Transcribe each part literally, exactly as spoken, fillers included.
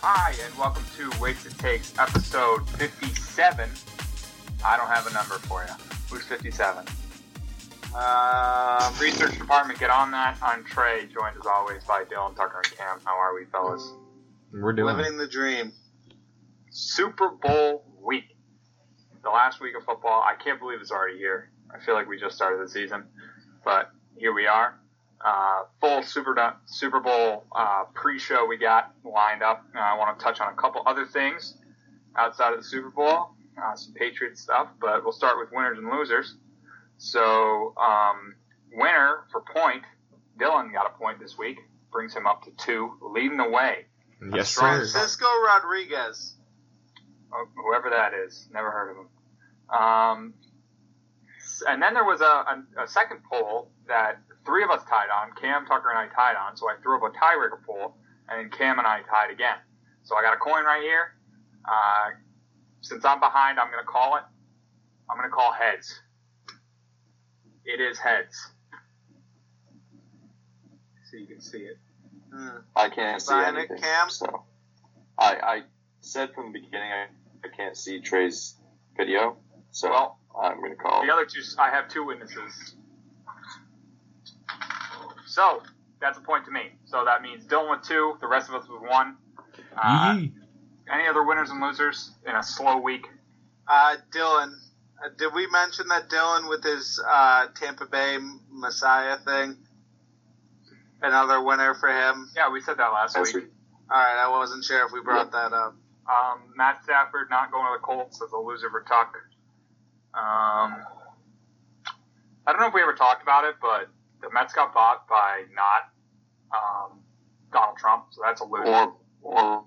Hi, and welcome to Wakes It Takes, episode fifty-seven. I don't have a number for you. Who's fifty-seven? Uh, research department, get on that. I'm Trey, joined as always by Dylan, Tucker, and Cam. How are we, fellas? We're doing Living it. the dream. Super Bowl week. The last week of football. I can't believe it's already here. I feel like we just started the season, but here we are. Uh, full Super Super Bowl uh, pre-show we got lined up. And I want to touch on a couple other things outside of the Super Bowl, uh, some Patriots stuff, but we'll start with winners and losers. So, um, winner for point, Dylan got a point this week, brings him up to two, leading the way. Yes, sir. Francisco Rodriguez. Oh, whoever that is, never heard of him. Um, and then there was a, a, a second poll that three of us tied on. Cam, Tucker, and I tied on, so I threw up a tiebreaker poll, and then Cam and I tied again. So I got a coin right here. Uh, since I'm behind, I'm going to call it. I'm going to call heads. It is heads. So you can see it. Mm. I can't see Sign anything. It, Cam? So I, I said from the beginning I, I can't see Trey's video, so well, I'm going to call The it. other two, I have two witnesses. So, that's a point to me. So that means Dylan with two, the rest of us with one. Uh, any other winners and losers in a slow week? Uh, Dylan, uh, did we mention that Dylan with his uh, Tampa Bay Messiah thing? Another winner for him? Yeah, we said that last that's week. It. All right, I wasn't sure if we brought yeah. that up. Um, Matt Stafford not going to the Colts as a loser for Tuck. Um, I don't know if we ever talked about it, but the Mets got bought by not um, Donald Trump, so that's a loser. Or,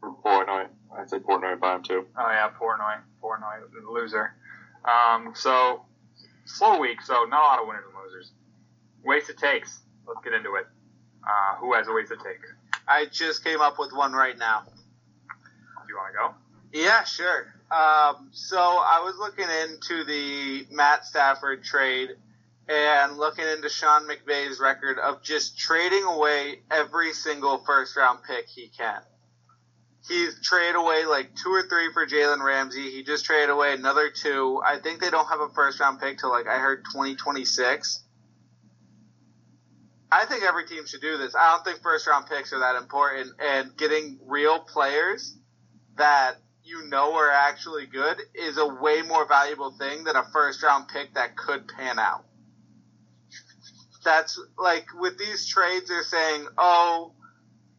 or Portnoy. I'd say Portnoy by him, too. Oh, yeah, Portnoy. Portnoy, loser. Um, so, slow week, so not a lot of winners and losers. Waste it takes. Let's get into it. Uh, who has a waste it takes? I just came up with one right now. Do you want to go? Yeah, sure. Um, so, I was looking into the Matt Stafford trade and looking into Sean McVay's record of just trading away every single first-round pick he can. He's traded away like two or three for Jalen Ramsey. He just traded away another two. I think they don't have a first-round pick till like I heard twenty twenty-six. I think every team should do this. I don't think first-round picks are that important. And getting real players that you know are actually good is a way more valuable thing than a first-round pick that could pan out. That's like with these trades, they're saying, oh,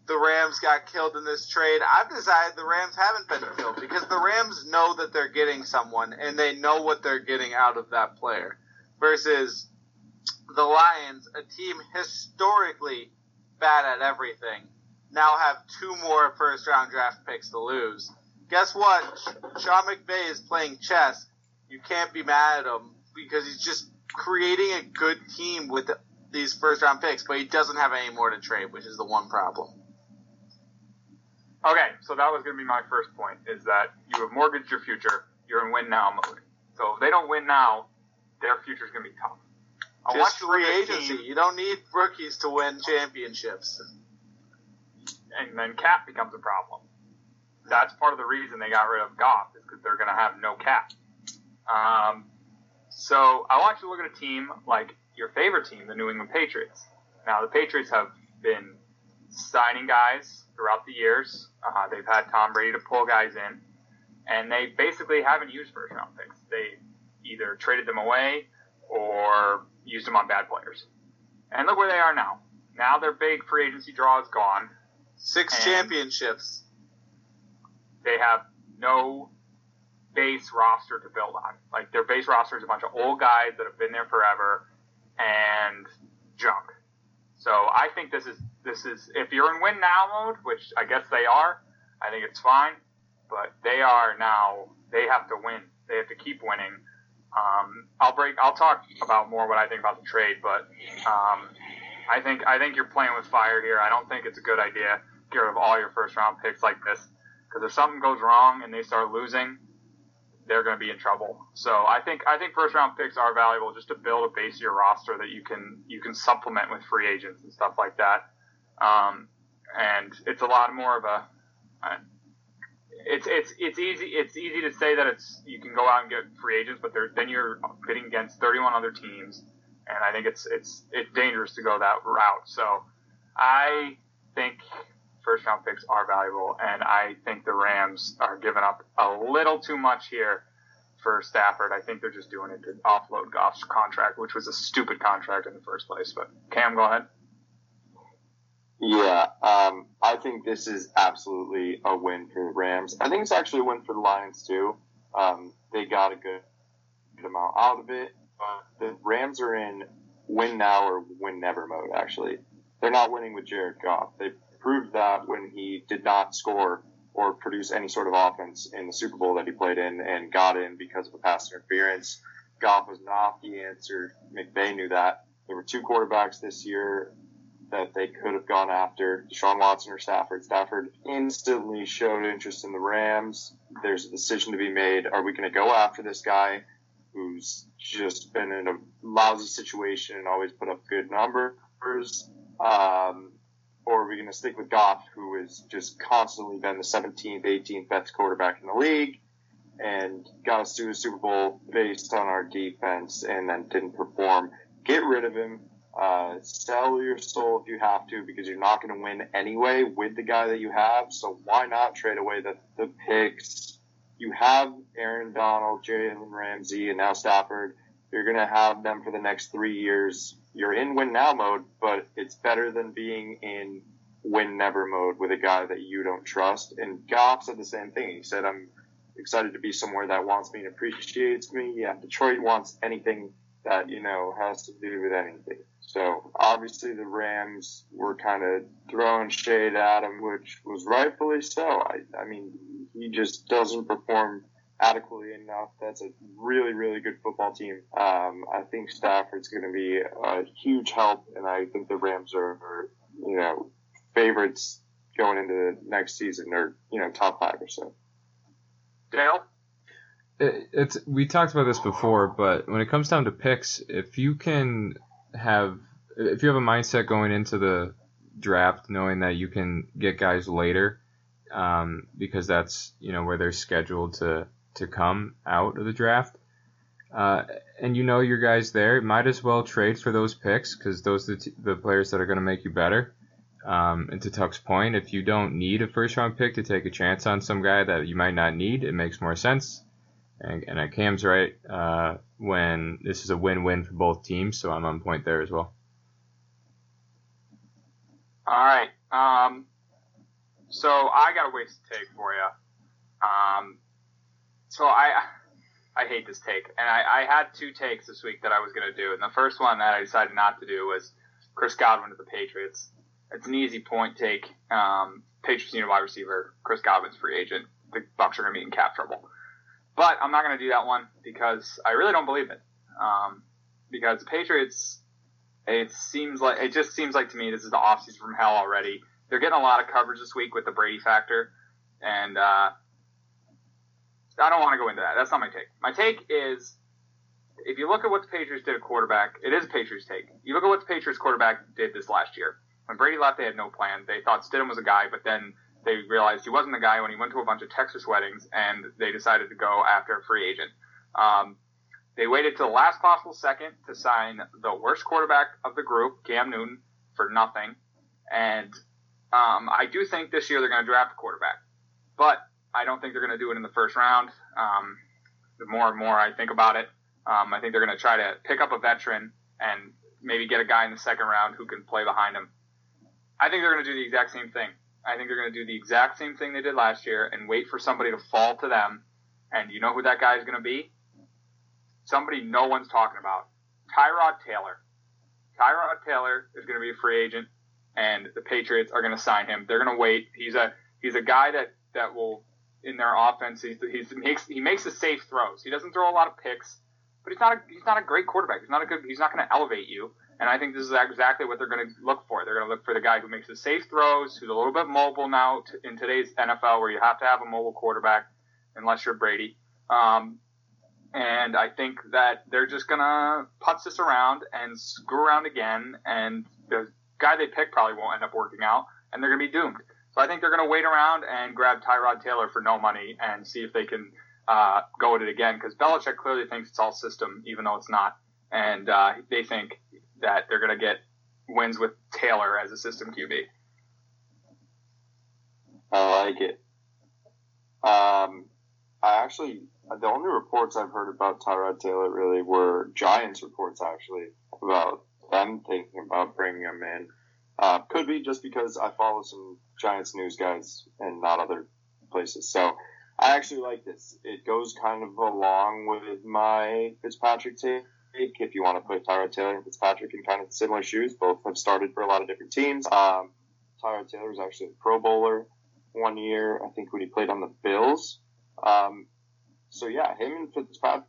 the Rams got killed in this trade. I've decided the Rams haven't been killed because the Rams know that they're getting someone and they know what they're getting out of that player versus the Lions, a team historically bad at everything, now have two more first round draft picks to lose. Guess what? Sean McVay is playing chess. You can't be mad at him because he's just creating a good team with the these first-round picks, but he doesn't have any more to trade, which is the one problem. Okay, so that was going to be my first point, is that you have mortgaged your future. You're in win-now mode. So if they don't win now, their future's going to be tough. I Just free agency. You don't need rookies to win championships. And then cap becomes a problem. That's part of the reason they got rid of Goff, is because they're going to have no cap. Um, so I want you to look at a team like your favorite team, the New England Patriots. Now, the Patriots have been signing guys throughout the years. Uh, they've had Tom Brady to pull guys in, and they basically haven't used first-round picks. They either traded them away or used them on bad players. And look where they are now. Now their big free agency draw is gone. Six championships. They have no base roster to build on. Like, their base roster is a bunch of old guys that have been there forever and junk. So I think this is this is if you're in win now mode, which I guess they are, I think it's fine. But they are now. They have to win. They have to keep winning. Um, I'll break. I'll talk about more what I think about the trade. But um, I think I think you're playing with fire here. I don't think it's a good idea to get rid of all your first round picks like this, because if something goes wrong and they start losing, they're going to be in trouble. So I think I think first round picks are valuable just to build a base of your roster that you can you can supplement with free agents and stuff like that. Um, and it's a lot more of a I, it's it's it's easy it's easy to say that it's you can go out and get free agents, but there, then you're bidding against thirty-one other teams, and I think it's it's it's dangerous to go that route. So I think first round picks are valuable, and I think the Rams are giving up a little too much here for Stafford. I think they're just doing it to offload Goff's contract, which was a stupid contract in the first place. But Cam, go ahead. Yeah, um, I think this is absolutely a win for the Rams. I think it's actually a win for the Lions, too. Um, they got a good, good amount out of it. But the Rams are in win now or win never mode, actually. They're not winning with Jared Goff. They proved that when he did not score or produce any sort of offense in the Super Bowl that he played in and got in because of a pass interference. Goff was not the answer. McVay knew that. There were two quarterbacks this year that they could have gone after, Deshaun Watson or Stafford. Stafford instantly showed interest in the Rams. There's a decision to be made. Are we going to go after this guy who's just been in a lousy situation and always put up good numbers? Um, or are we going to stick with Goff, who has just constantly been the seventeenth, eighteenth best quarterback in the league and got us to the Super Bowl based on our defense and then didn't perform? Get rid of him. Uh, sell your soul if you have to, because you're not going to win anyway with the guy that you have. So why not trade away the, the picks? You have Aaron Donald, Jalen Ramsey, and now Stafford. You're going to have them for the next three years. You're in win now mode, but it's better than being in win never mode with a guy that you don't trust. And Goff said the same thing. He said, I'm excited to be somewhere that wants me and appreciates me. Yeah, Detroit wants anything that, you know, has to do with anything. So, obviously, the Rams were kind of throwing shade at him, which was rightfully so. I, I mean, he just doesn't perform adequately enough. That's a really, really good football team. Um, I think Stafford's going to be a huge help, and I think the Rams are, are, you know, favorites going into the next season, or, you know, top five or so. Dale? It, it's, we talked about this before, but when it comes down to picks, if you can have if you have a mindset going into the draft knowing that you can get guys later, um, because that's, you know, where they're scheduled to, to come out of the draft, uh, and you know your guys there, might as well trade for those picks, because those are the, t- the players that are going to make you better. Um, and to Tuck's point, if you don't need a first round pick to take a chance on some guy that you might not need, it makes more sense. And, and Cam's right uh, when this is a win-win for both teams, so I'm on point there as well. All right. Um, so I got a waste to take for you. Um, so I I hate this take. And I, I had two takes this week that I was going to do. And the first one that I decided not to do was Chris Godwin to the Patriots. It's an easy point take. Um, Patriots need a wide receiver. Chris Godwin's free agent. The Bucs are going to be in cap trouble. But I'm not going to do that one because I really don't believe it. Um, because the Patriots, it seems like it just seems like to me this is the offseason from hell already. They're getting a lot of coverage this week with the Brady factor, and uh, I don't want to go into that. That's not my take. My take is, if you look at what the Patriots did at quarterback, it is a Patriots take. You look at what the Patriots quarterback did this last year. When Brady left, they had no plan. They thought Stidham was a guy, but then they realized he wasn't the guy when he went to a bunch of Texas weddings, and they decided to go after a free agent. Um, they waited till the last possible second to sign the worst quarterback of the group, Cam Newton, for nothing. And um, I do think this year they're going to draft a quarterback, but I don't think they're going to do it in the first round. Um, the more and more I think about it, um, I think they're going to try to pick up a veteran and maybe get a guy in the second round who can play behind him. I think they're going to do the exact same thing. I think they're going to do the exact same thing they did last year and wait for somebody to fall to them. And you know who that guy is going to be? Somebody no one's talking about. Tyrod Taylor. Tyrod Taylor is going to be a free agent, and the Patriots are going to sign him. They're going to wait. He's a he's a guy that, that will, in their offense, he's, he's makes he makes the safe throws. He doesn't throw a lot of picks, but he's not a, he's not a great quarterback. He's not a good. He's not going to elevate you. And I think this is exactly what they're going to look for. They're going to look for the guy who makes the safe throws, who's a little bit mobile now t- in today's N F L, where you have to have a mobile quarterback, unless you're Brady. Um, and I think that they're just going to putz this around and screw around again. And the guy they pick probably won't end up working out, and they're going to be doomed. So I think they're going to wait around and grab Tyrod Taylor for no money and see if they can uh, go at it again, because Belichick clearly thinks it's all system, even though it's not. And uh, they think that they're going to get wins with Taylor as a system Q B. I like it. Um, I actually, the only reports I've heard about Tyrod Taylor really were Giants reports, actually, about them thinking about bringing him in. Uh, could be just because I follow some Giants news guys and not other places. So I actually like this. It goes kind of along with my Fitzpatrick take. If you want to put Tyrod Taylor and Fitzpatrick in kind of similar shoes, both have started for a lot of different teams. Um, Tyrod Taylor was actually a Pro Bowler one year, I think, when he played on the Bills. Um, so, yeah, him and Fitzpatrick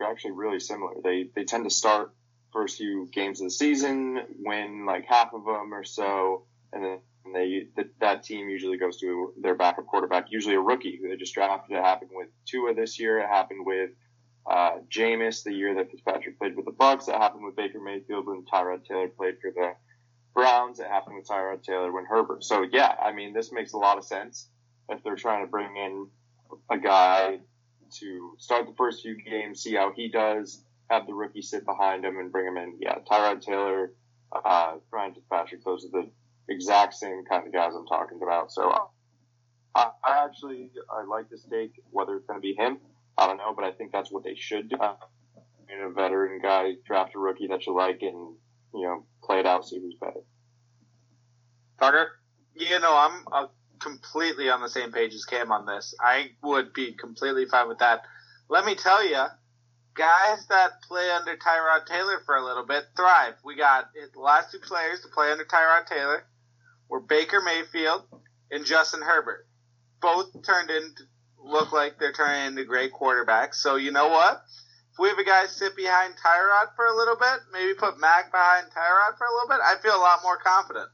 are actually really similar. They they tend to start first few games of the season, win like half of them or so, and then they th- that team usually goes to their backup quarterback, usually a rookie who they just drafted. It happened with Tua this year. It happened with uh, Jameis the year that Fitzpatrick played with the Bucs. It happened with Baker Mayfield when Tyrod Taylor played for the Browns. It happened with Tyrod Taylor when Herbert. So, yeah, I mean, this makes a lot of sense if they're trying to bring in a guy to start the first few games, see how he does, have the rookie sit behind him and bring him in. Yeah, Tyrod Taylor, uh, Ryan Fitzpatrick, those are the exact same kind of guys I'm talking about. So uh, I, I actually I like this take. Whether it's going to be him, I don't know, but I think that's what they should do. Uh, you know, veteran guy, draft a rookie that you like and, you know, play it out, see who's better. Tucker? Yeah, no, I'm uh, completely on the same page as Cam on this. I would be completely fine with that. Let me tell you, guys that play under Tyrod Taylor for a little bit thrive. We got the last two players to play under Tyrod Taylor were Baker Mayfield and Justin Herbert. Both turned in to look like they're turning into great quarterbacks. So you know what? If we have a guy sit behind Tyrod for a little bit, maybe put Mac behind Tyrod for a little bit, I feel a lot more confident.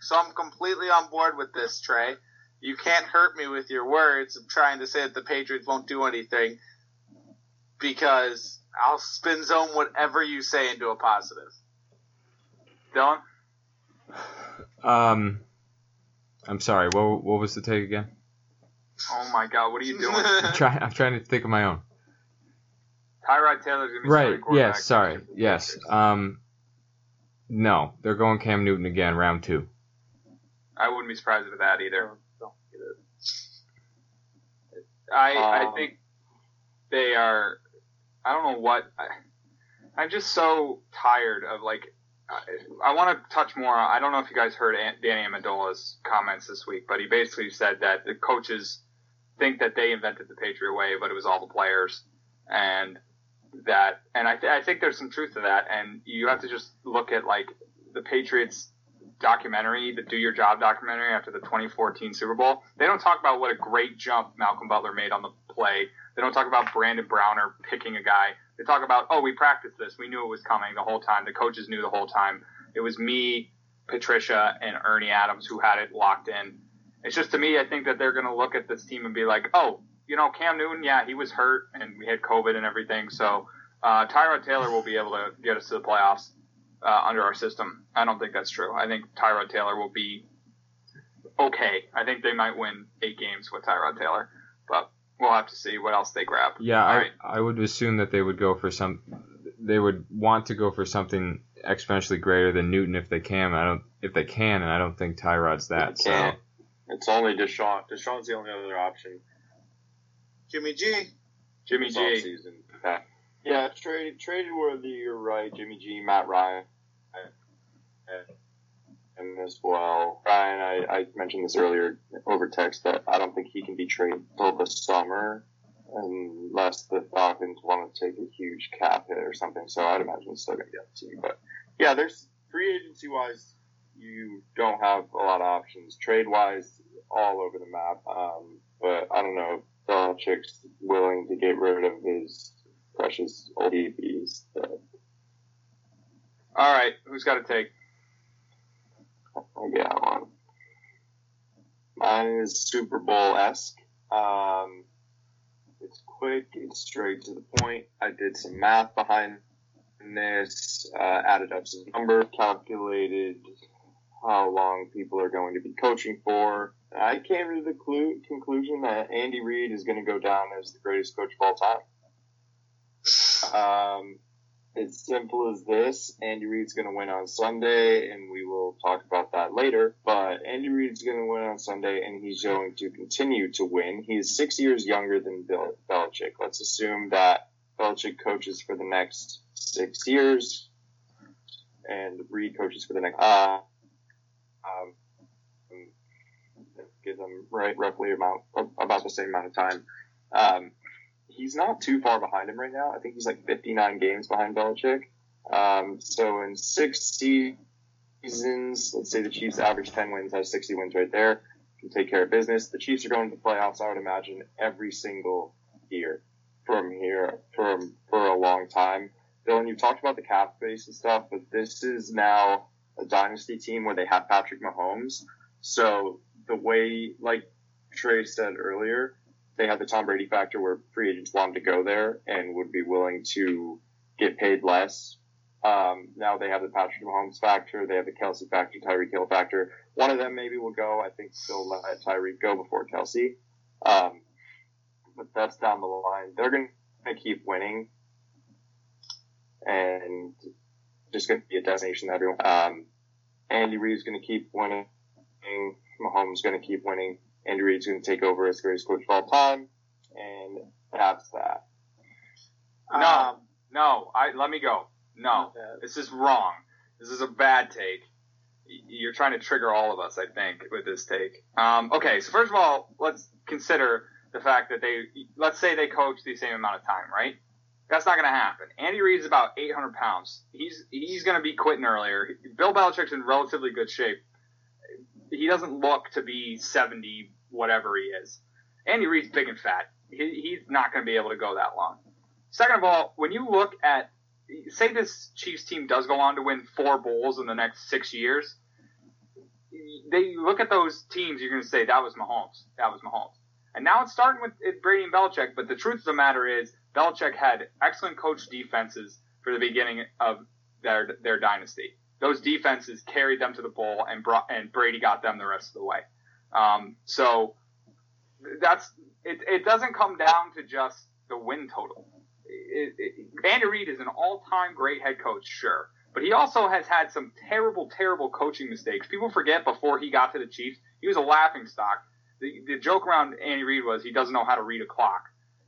So I'm completely on board with this, Trey. You can't hurt me with your words of trying to say that the Patriots won't do anything, because I'll spin zone whatever you say into a positive. Dylan? Um, I'm sorry. What what was the take again? Oh, my God. What are you doing? I'm, try, I'm trying to think of my own. Tyrod Taylor's going to be right. Quarterback. Yes, sorry. Yes. Um, no, they're going Cam Newton again, round two. I wouldn't be surprised with that either. Don't get it. I, um, I think... They are, I don't know what, I, I'm just so tired of, like, I, I want to touch more on, I don't know if you guys heard Danny Amendola's comments this week, but he basically said that the coaches think that they invented the Patriot way, but it was all the players, and that, and I, th- I think there's some truth to that, and you have to just look at, like, the Patriots documentary, the Do Your Job documentary after the twenty fourteen Super Bowl. They don't talk about what a great jump Malcolm Butler made on the play. They don't talk about Brandon Browner picking a guy. They talk about, oh, we practiced this. We knew it was coming the whole time. The coaches knew the whole time. It was me, Patricia, and Ernie Adams who had it locked in. It's just, to me, I think that they're going to look at this team and be like, oh, you know, Cam Newton, yeah, he was hurt and we had COVID and everything. So uh, Tyrod Taylor will be able to get us to the playoffs uh, under our system. I don't think that's true. I think Tyrod Taylor will be okay. I think they might win eight games with Tyrod Taylor, but we'll have to see what else they grab. Yeah, I, right. I would assume that they would go for some. They would want to go for something exponentially greater than Newton if they can. I don't if they can, and I don't think Tyrod's that. So it's only Deshaun. Deshaun's the only other option. Jimmy G. Jimmy G. This offseason. Yeah, yeah trade traded worthy. You're right. Jimmy G. Matt Ryan. And as well, Ryan, I, I mentioned this earlier over text that I don't think he can be traded till the summer unless the Falcons want to take a huge cap hit or something. So I'd imagine it's still going to be up to you. But yeah, there's free agency wise, you don't have a lot of options. Trade wise, all over the map. Um, but I don't know if Belichick's willing to get rid of his precious old E Bs. So. All right, who's got a take? I got one. Mine is Super Bowl-esque. Um, it's quick. It's straight to the point. I did some math behind this, uh, added up some numbers, calculated how long people are going to be coaching for. I came to the clu- conclusion that Andy Reid is going to go down as the greatest coach of all time. Um, it's simple as this. Andy Reid's going to win on Sunday, and we will talk about that later. But Andy Reid's going to win on Sunday, and he's going to continue to win. He is six years younger than Bill Belichick. Let's assume that Belichick coaches for the next six years, and Reid coaches for the next. Uh, um, give them right roughly amount about the same amount of time. Um, he's not too far behind him right now. I think he's like fifty-nine games behind Belichick. Um, so in six seasons, let's say the Chiefs average ten wins, has sixty wins right there. Can take care of business. The Chiefs are going to the playoffs, I would imagine, every single year from here from for a long time. Dylan, you've talked about the cap base and stuff, but this is now a dynasty team where they have Patrick Mahomes. So the way, like Trey said earlier, they have the Tom Brady factor where free agents want to go there and would be willing to get paid less. Um, now they have the Patrick Mahomes factor. They have the Kelce factor, Tyreek Hill factor. One of them maybe will go. I think they'll let Tyreek go before Kelce. Um, but that's down the line. They're going to keep winning. And just going to be a destination that everyone. Um, Andy Reid's going to keep winning. Mahomes going to keep winning. Andy Reid's going to take over as the greatest coach of all time, and that's that. No, um, no, I let me go. No, this is wrong. This is a bad take. You're trying to trigger all of us, I think, with this take. Um, okay, so first of all, let's consider the fact that they, let's say they coach the same amount of time, right? That's not going to happen. Andy Reid's about eight hundred pounds. He's he's going to be quitting earlier. Bill Belichick's in relatively good shape. He doesn't look to be seventy, whatever he is. Andy Reid's big and fat. He, he's not going to be able to go that long. Second of all, when you look at, say this Chiefs team does go on to win four bowls in the next six years, they look at those teams, you're going to say, that was Mahomes. That was Mahomes. And now it's starting with Brady and Belichick, but the truth of the matter is, Belichick had excellent coach defenses for the beginning of their their dynasty. Those defenses carried them to the bowl, and brought, and Brady got them the rest of the way. Um, so that's it. It doesn't come down to just the win total. It, it, Andy Reid is an all-time great head coach, sure, but he also has had some terrible, terrible coaching mistakes. People forget before he got to the Chiefs, he was a laughingstock. The, the joke around Andy Reid was he doesn't know how to read a clock.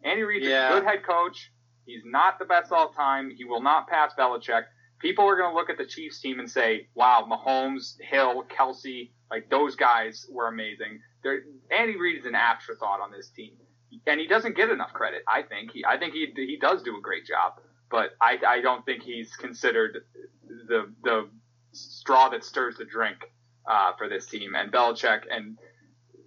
Andy Reid's yeah. a good head coach. He's not the best all time. He will not pass Belichick. People are going to look at the Chiefs team and say, wow, Mahomes, Hill, Kelce, like those guys were amazing. They're, Andy Reid is an afterthought on this team. And he doesn't get enough credit, I think. He, I think he he does do a great job. But I, I don't think he's considered the the straw that stirs the drink uh, for this team. And Belichick and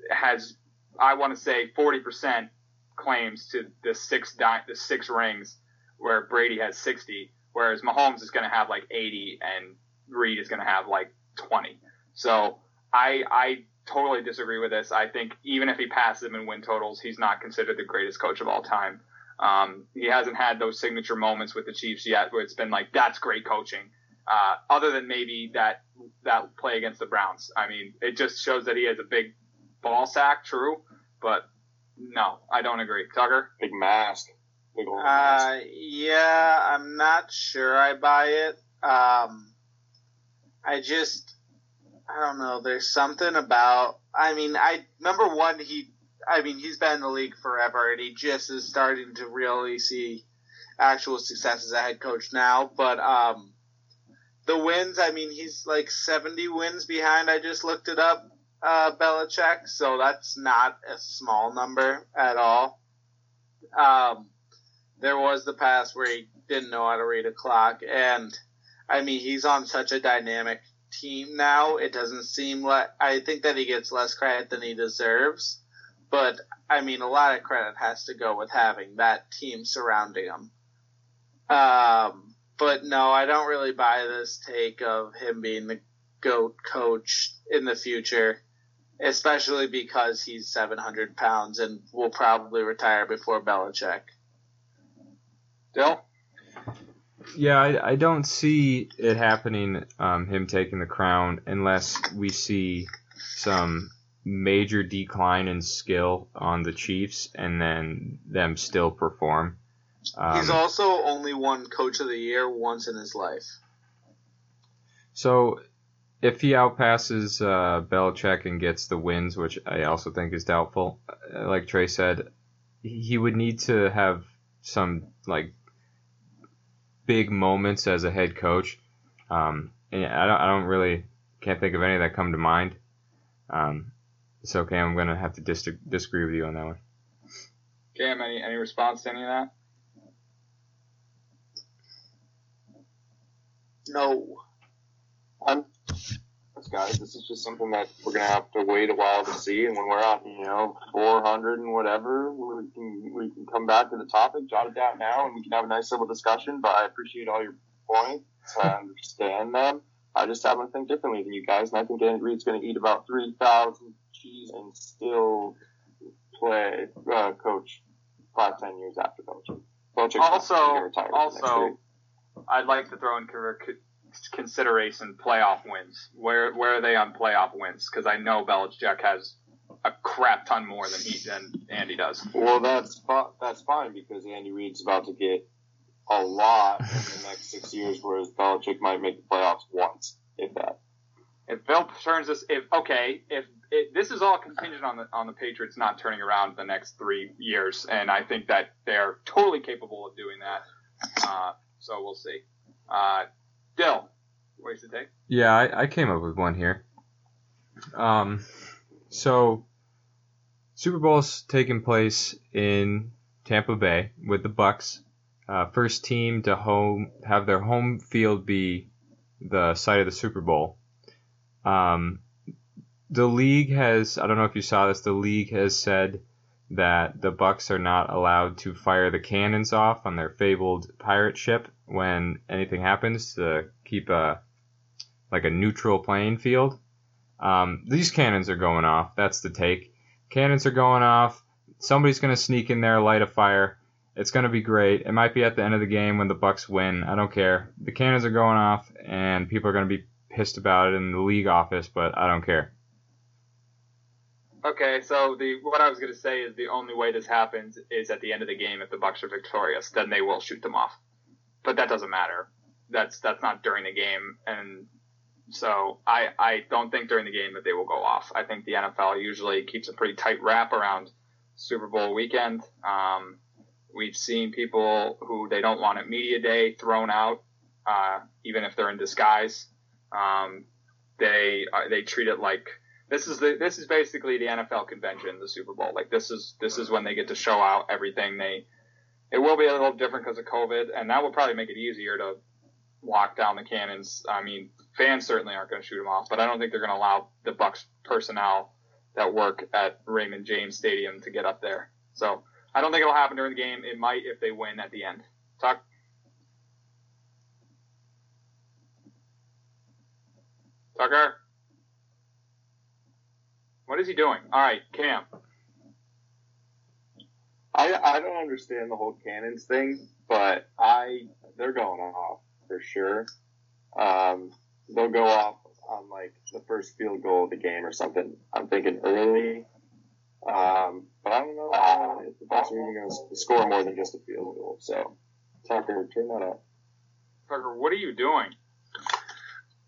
has, I want to say, forty percent claims to the six di- the six rings, where Brady has sixty, whereas Mahomes is going to have like eighty and Reid is going to have like twenty. So I I totally disagree with this. I think even if he passes him in win totals, he's not considered the greatest coach of all time. Um, he hasn't had those signature moments with the Chiefs yet where it's been like, that's great coaching, uh, other than maybe that that play against the Browns. I mean, it just shows that he has a big ball sack, true, but no, I don't agree. Tucker? Big mask. Big old mask. Uh, yeah, I'm not sure I buy it. Um, I just, I don't know. There's something about, I mean, I, number one, he, I mean, he's been in the league forever, and he just is starting to really see actual success as a head coach now. But um, the wins, I mean, he's like seventy wins behind. I just looked it up. Uh, Belichick, so that's not a small number at all. Um, there was the pass where he didn't know how to read a clock, and I mean, he's on such a dynamic team now, it doesn't seem like, I think that he gets less credit than he deserves, but I mean, a lot of credit has to go with having that team surrounding him. Um, but no, I don't really buy this take of him being the GOAT coach in the future, especially because he's seven hundred pounds and will probably retire before Belichick. Dill? Yeah, I, I don't see it happening, um, him taking the crown, unless we see some major decline in skill on the Chiefs and then them still perform. Um, He's also only won Coach of the Year once in his life. So if he outpasses uh, Belichick and gets the wins, which I also think is doubtful, like Trey said, he would need to have some like big moments as a head coach. Um, and I don't, I don't really can't think of any that come to mind. Um, so Cam, I'm gonna have to dis- disagree with you on that one. Cam, any any response to any of that? No. I'm, guys, this is just something that we're going to have to wait a while to see. And when we're out, you know, four hundred and whatever, we can, we can come back to the topic, jot it down now, and we can have a nice little discussion. But I appreciate all your points. I understand them. I just happen to think differently than you guys. And I think Andy Reid's going to eat about three thousand cheese and still play uh, coach five, ten years after coaching. Also, also I'd like to throw in career consideration playoff wins. Where where are they on playoff wins? Because I know Belichick has a crap ton more than he than Andy does. Well, that's that's fine because Andy Reid's about to get a lot in the next six years, whereas Belichick might make the playoffs once, if that. If Bill turns this, if okay, if, if this is all contingent on the on the Patriots not turning around the next three years, and I think that they're totally capable of doing that. Uh, so we'll see. Uh, Dill, Waste It Takes. Yeah, I, I came up with one here. Um, so Super Bowl's taking place in Tampa Bay with the Bucs, uh, first team to home have their home field be the site of the Super Bowl. Um, the league has, I don't know if you saw this, the league has said that the Bucs are not allowed to fire the cannons off on their fabled pirate ship when anything happens to keep a like a neutral playing field. Um, these cannons are going off. That's the take. Cannons are going off. Somebody's going to sneak in there, light a fire. It's going to be great. It might be at the end of the game when the Bucs win. I don't care. The cannons are going off, and people are going to be pissed about it in the league office, but I don't care. Okay, so the what I was going to say is the only way this happens is at the end of the game if the Bucs are victorious. Then they will shoot them off. But that doesn't matter. That's that's not during the game. And so I, I don't think during the game that they will go off. I think the N F L usually keeps a pretty tight wrap around Super Bowl weekend. Um, we've seen people who they don't want at media day thrown out, uh, even if they're in disguise. Um, they uh, they treat it like... This is the this is basically the N F L convention, the Super Bowl. Like this is this is when they get to show out everything. They it will be a little different because of COVID, and that will probably make it easier to lock down the cannons. I mean, fans certainly aren't going to shoot them off, but I don't think they're going to allow the Bucs personnel that work at Raymond James Stadium to get up there. So I don't think it'll happen during the game. It might if they win at the end. Talk. Tucker. What is he doing? All right, Cam. I I don't understand the whole cannons thing, but I they're going off for sure. Um, they'll go off on like the first field goal of the game or something. I'm thinking early, um, but I don't know uh, if the Bucs are even going to score more than just a field goal. So, Tucker, turn that up. Tucker, what are you doing?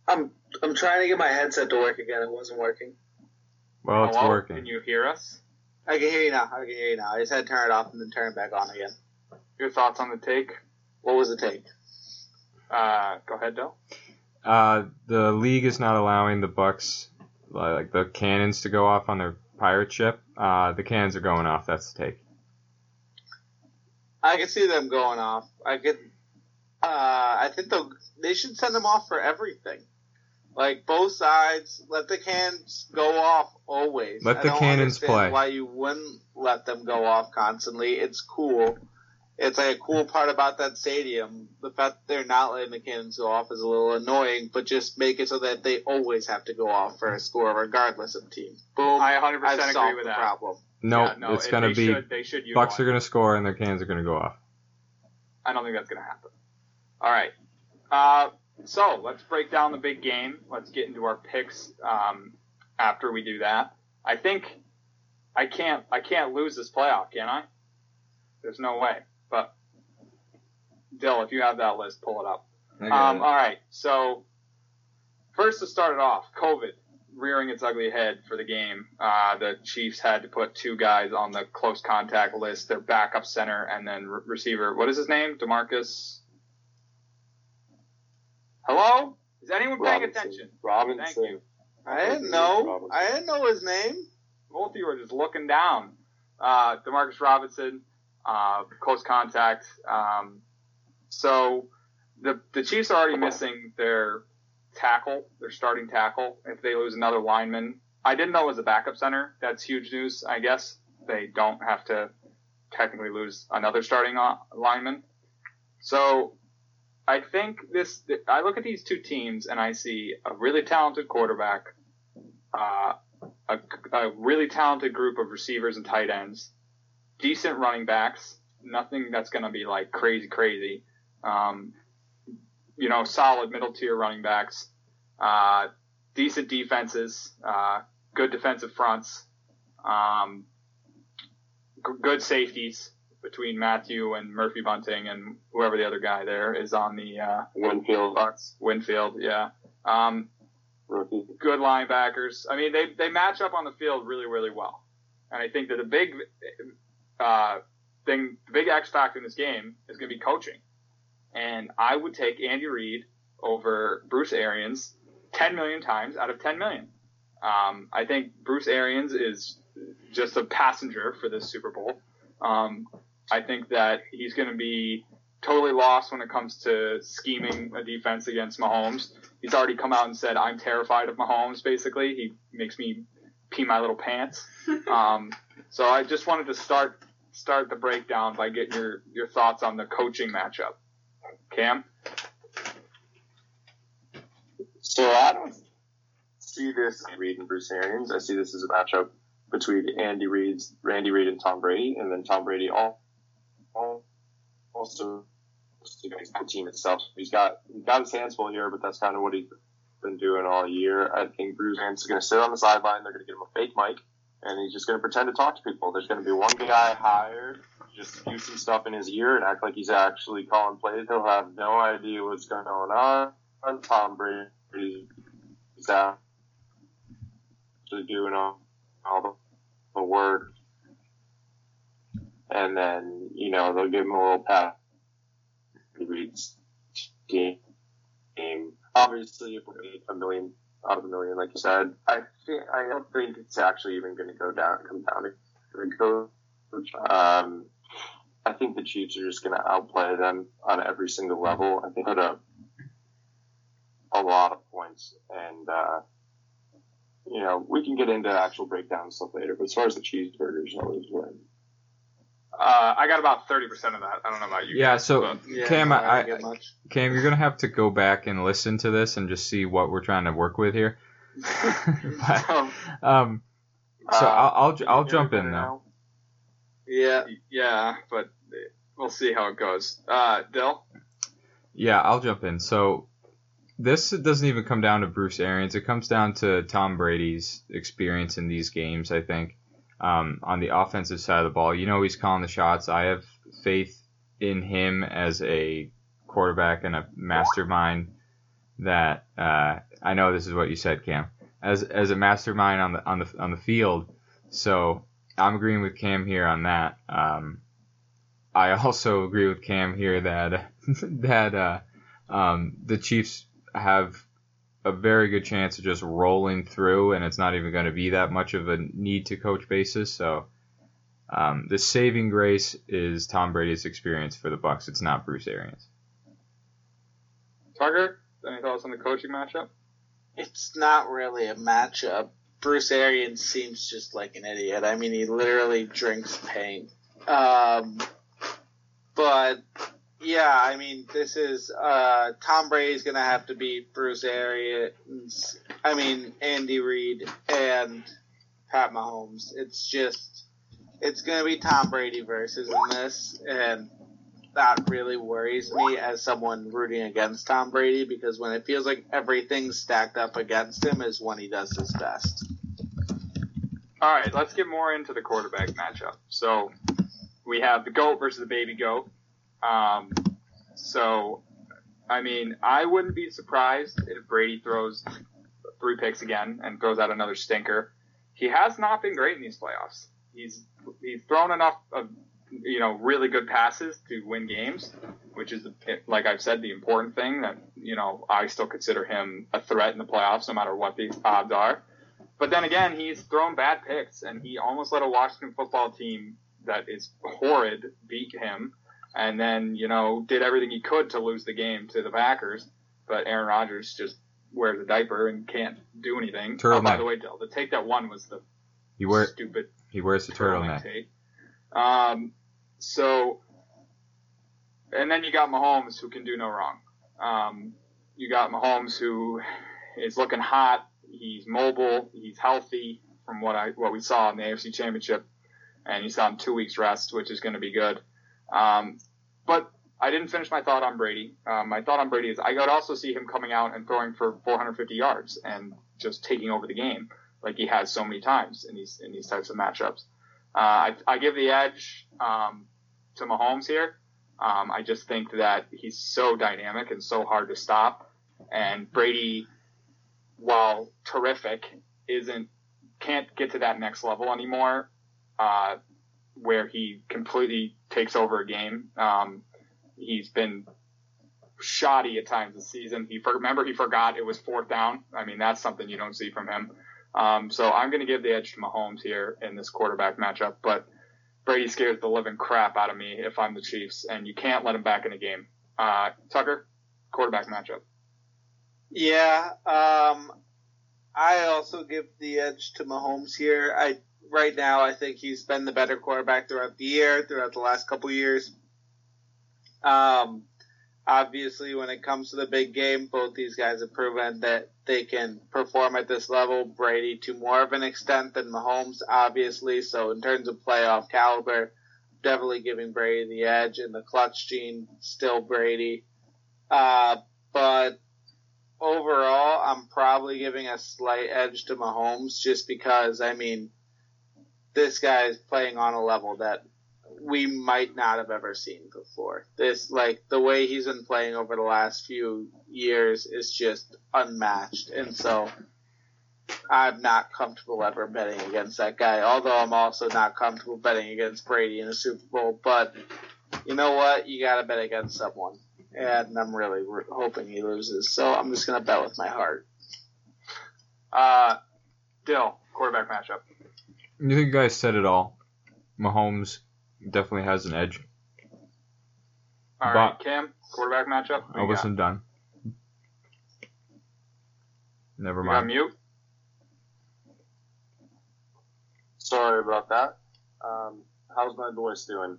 I'm I'm trying to get my headset to work again. It wasn't working. Well, it's Hello? working. Can you hear us? I can hear you now. I can hear you now. I just had to turn it off and then turn it back on again. Your thoughts on the take? What was the take? Uh, go ahead, Del. Uh, the league is not allowing the Bucs, like the cannons, to go off on their pirate ship. Uh, the cannons are going off. That's the take. I can see them going off. I could. Uh, I think they'll. They should send them off for everything. Like, both sides, let the cannons go off always. Let the cannons play. I don't understand why you wouldn't let them go off constantly. It's cool. It's like a cool part about that stadium. The fact that they're not letting the cannons go off is a little annoying, but just make it so that they always have to go off for a score regardless of team. Boom. I one hundred percent I've agree solved with the that. Problem. No, yeah, no it's going to be should, should Bucs are going to score and their cannons are going to go off. I don't think that's going to happen. All right. Uh, so let's break down the big game. Let's get into our picks um, after we do that. I think I can't I can't lose this playoff, can I? There's no way. But, Dill, if you have that list, pull it up. Um, all right. So first to start it off, COVID rearing its ugly head for the game. Uh, the Chiefs had to put two guys on the close contact list, their backup center and then re- receiver. What is his name? DeMarcus. Hello? Is anyone paying Robinson. attention? Robinson. Thank you. I didn't know. Robinson. I didn't know his name. Both of you were just looking down. Uh, DeMarcus Robinson, uh, close contact. Um, so the the Chiefs are already missing their tackle, their starting tackle. If they lose another lineman, I didn't know it was a backup center. That's huge news, I guess. They don't have to technically lose another starting lineman. So I think this, I look at these two teams and I see a really talented quarterback, uh, a, a really talented group of receivers and tight ends, decent running backs, nothing that's going to be like crazy, crazy. Um, you know, solid middle tier running backs, uh, decent defenses, uh, good defensive fronts, um, g- good safeties. Between Matthew and Murphy Bunting and whoever the other guy there is on the uh, Winfield. Bucs. Winfield, yeah. Um, good linebackers. I mean, they, they match up on the field really, really well. And I think that the big uh, thing, the big X factor in this game is going to be coaching. And I would take Andy Reid over Bruce Arians ten million times out of ten million. Um, I think Bruce Arians is just a passenger for this Super Bowl. Um, I think that he's going to be totally lost when it comes to scheming a defense against Mahomes. He's already come out and said, I'm terrified of Mahomes, basically. He makes me pee my little pants. Um, so I just wanted to start start the breakdown by getting your, your thoughts on the coaching matchup. Cam? So I don't see this as Reid and Bruce Arians. I see this as a matchup between Andy Reid's, Randy Reid and Tom Brady, and then Tom Brady all, all also the team itself. He's got he's got his hands full here, but that's kind of what he's been doing all year. I think Bruce Arians is going to sit on the sideline. They're going to give him a fake mic, and he's just going to pretend to talk to people. There's going to be one guy hired, just do some stuff in his ear and act like he's actually calling plays. He'll have no idea what's going on. And Tom Brady is actually doing all, all the the work, and then, you know, they'll give him a little pat. Game. game. Obviously, if we get a million out of a million, like you said, I think, I don't think it's actually even going to go down, come down to go. Um, I think the Chiefs are just going to outplay them on every single level. I think they put up a lot of points, and, uh, you know, we can get into actual breakdown and stuff later, but as far as the cheeseburgers, I always win. Uh, I got about thirty percent of that. I don't know about you. Yeah, guys, so, but, yeah, Cam, I, I, Cam, you're going to have to go back and listen to this and just see what we're trying to work with here. but, um, so, uh, I'll I'll, I'll jump in, now. though. Yeah, yeah, but we'll see how it goes. Uh, Dill? Yeah, I'll jump in. So, this doesn't even come down to Bruce Arians. It comes down to Tom Brady's experience in these games, I think, um, on the offensive side of the ball. You know, he's calling the shots. I have faith in him as a quarterback and a mastermind that uh, I know this is what you said, Cam, as as a mastermind on the on the on the field. So I'm agreeing with Cam here on that. Um, I also agree with Cam here that that uh, um, the Chiefs have a very good chance of just rolling through, and it's not even going to be that much of a need to coach basis. So um, the saving grace is Tom Brady's experience for the Bucs. It's not Bruce Arians. Tucker, any thoughts on the coaching matchup? It's not really a matchup. Bruce Arians seems just like an idiot. I mean, he literally drinks paint. Um, but... Yeah, I mean, this is uh, Tom Brady's going to have to beat Bruce Arians, I mean, Andy Reid and Pat Mahomes. It's just, it's going to be Tom Brady versus in this, and that really worries me as someone rooting against Tom Brady, because when it feels like everything's stacked up against him is when he does his best. All right, let's get more into the quarterback matchup. So we have the GOAT versus the baby GOAT. Um, so, I mean, I wouldn't be surprised if Brady throws three picks again and throws out another stinker. He has not been great in these playoffs. He's he's thrown enough of, you know, really good passes to win games, which is, the, like I've said, the important thing that, you know, I still consider him a threat in the playoffs no matter what the odds are. But then again, he's thrown bad picks, and he almost let a Washington football team that is horrid beat him, and then, you know, did everything he could to lose the game to the Packers. But Aaron Rodgers just wears a diaper and can't do anything. Turtleneck. Oh, by the way, Dill, the take that one was the he wear, stupid He wears the turtleneck. Take. Um, so, and then you got Mahomes, who can do no wrong. Um, you got Mahomes, who is looking hot. He's mobile. He's healthy from what I what we saw in the A F C Championship. And you saw him two weeks rest, which is going to be good. Um, but I didn't finish my thought on Brady. Um, my thought on Brady is I could also see him coming out and throwing for four hundred fifty yards and just taking over the game like he has so many times in these in these types of matchups. Uh, I, I give the edge um, to Mahomes here. Um, I just think that he's so dynamic and so hard to stop. And Brady, while terrific, isn't can't get to that next level anymore. Uh, where he completely takes over a game. Um, he's been shoddy at times this season. He remember he forgot it was fourth down. I mean, that's something you don't see from him. Um, so I'm going to give the edge to Mahomes here in this quarterback matchup. But Brady scares the living crap out of me if I'm the Chiefs, and you can't let him back in a game. Uh, Tucker, quarterback matchup. Yeah, um, I also give the edge to Mahomes here. I Right now, I think he's been the better quarterback throughout the year, throughout the last couple years. Um, obviously, when it comes to the big game, both these guys have proven that they can perform at this level. Brady to more of an extent than Mahomes, obviously. So in terms of playoff caliber, definitely giving Brady the edge, and the clutch gene, still Brady. Uh, but overall, I'm probably giving a slight edge to Mahomes just because, I mean, this guy is playing on a level that we might not have ever seen before. This, like, the way he's been playing over the last few years is just unmatched. And so I'm not comfortable ever betting against that guy, although I'm also not comfortable betting against Brady in a Super Bowl. But you know what? You got to bet against someone. And I'm really hoping he loses. So I'm just going to bet with my heart. Uh, Dill, quarterback matchup. I think you guys said it all. Mahomes definitely has an edge. All right, but Cam, quarterback matchup. I wasn't done. Never mind. You got mute. Sorry about that. Um, how's my voice doing?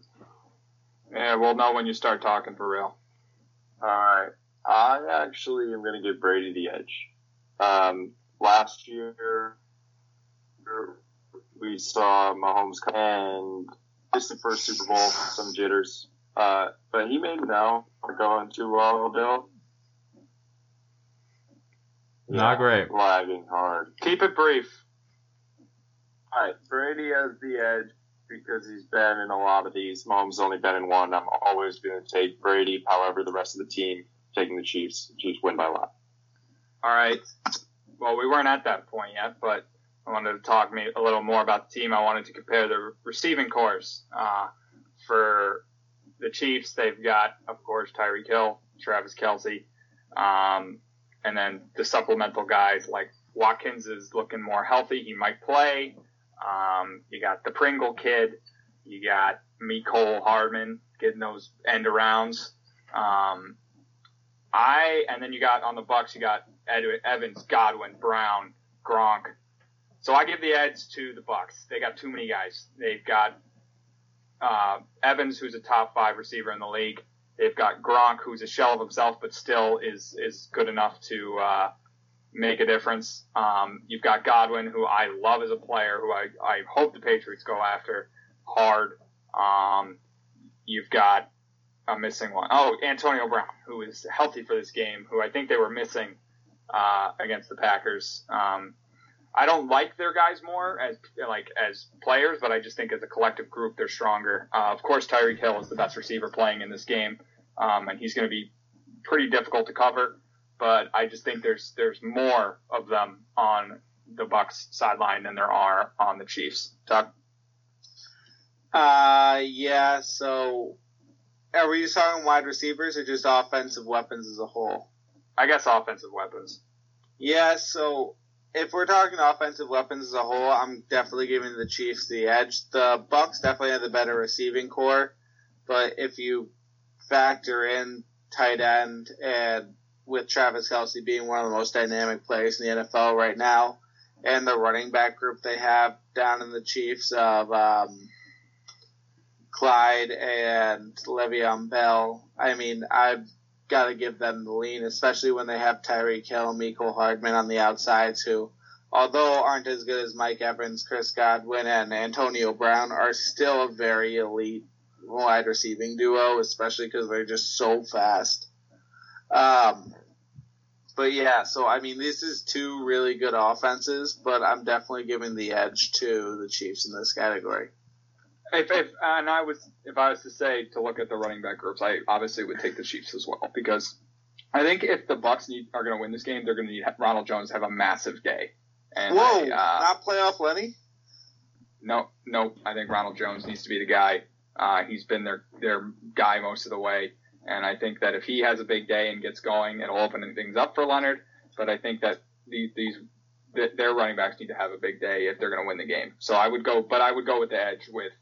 Yeah, we'll know when you start talking for real. All right. I actually am going to give Brady the edge. Um, last year... we saw Mahomes come and it's the first Super Bowl, some jitters. Uh, but he made it now. We're going too well, Bill. Not yeah, great. Lagging hard. Keep it brief. All right. Brady has the edge because he's been in a lot of these. Mahomes only been in one. I'm always going to take Brady. However, the rest of the team taking the Chiefs. The Chiefs win by a lot. All right. Well, we weren't at that point yet, but I wanted to talk a little more about the team. I wanted to compare the receiving corps. Uh, for the Chiefs, they've got, of course, Tyreek Hill, Travis Kelce, um, and then the supplemental guys like Watkins is looking more healthy. He might play. Um, you got the Pringle kid. You got Mecole Hardman getting those end arounds. Um, I and then you got on the Bucs, you got Edwin, Evans, Godwin, Brown, Gronk. So I give the edge to the Bucs. They got too many guys. They've got uh, Evans, who's a top five receiver in the league. They've got Gronk, who's a shell of himself, but still is is good enough to uh, make a difference. Um, you've got Godwin, who I love as a player, who I, I hope the Patriots go after hard. Um, you've got I'm missing one. Oh, Antonio Brown, who is healthy for this game, who I think they were missing uh, against the Packers. Um, I don't like their guys more as like as players, but I just think as a collective group, they're stronger. Uh, of course, Tyreek Hill is the best receiver playing in this game, um, and he's going to be pretty difficult to cover. But I just think there's there's more of them on the Bucs sideline than there are on the Chiefs. Doug? Uh, yeah, so... Are we just talking wide receivers or just offensive weapons as a whole? I guess offensive weapons. Yeah, so if we're talking offensive weapons as a whole, I'm definitely giving the Chiefs the edge. The Bucs definitely have the better receiving core, but if you factor in tight end and with Travis Kelce being one of the most dynamic players in the N F L right now, and the running back group they have down in the Chiefs of... Um, Clyde and Le'Veon Bell. I mean, I've got to give them the lean, especially when they have Tyreek Hill and Mecole Hardman on the outsides, who, although aren't as good as Mike Evans, Chris Godwin, and Antonio Brown, are still a very elite wide receiving duo, especially because they're just so fast. Um, but, yeah, so, I mean, this is two really good offenses, but I'm definitely giving the edge to the Chiefs in this category. If, if and I was if I was to say to look at the running back groups, I obviously would take the Chiefs as well, because I think if the Bucs need, are going to win this game, they're going to need Ronald Jones to have a massive day. And Whoa! They, uh, not playoff Lenny? No, no. I think Ronald Jones needs to be the guy. Uh, he's been their their guy most of the way, and I think that if he has a big day and gets going, it'll open things up for Leonard. But I think that these, these their running backs need to have a big day if they're going to win the game. So I would go, but I would go with the edge with.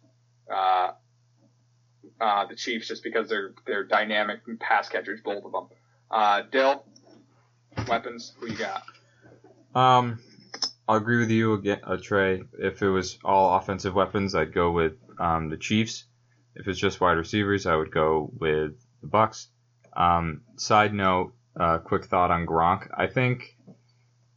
Uh, uh, the Chiefs, just because they're they're dynamic pass catchers, both of them. Uh, Dill, weapons, who you got? Um, I'll agree with you again, uh, Trey. If it was all offensive weapons, I'd go with um the Chiefs. If it's just wide receivers, I would go with the Bucs. Um, side note, uh, quick thought on Gronk. I think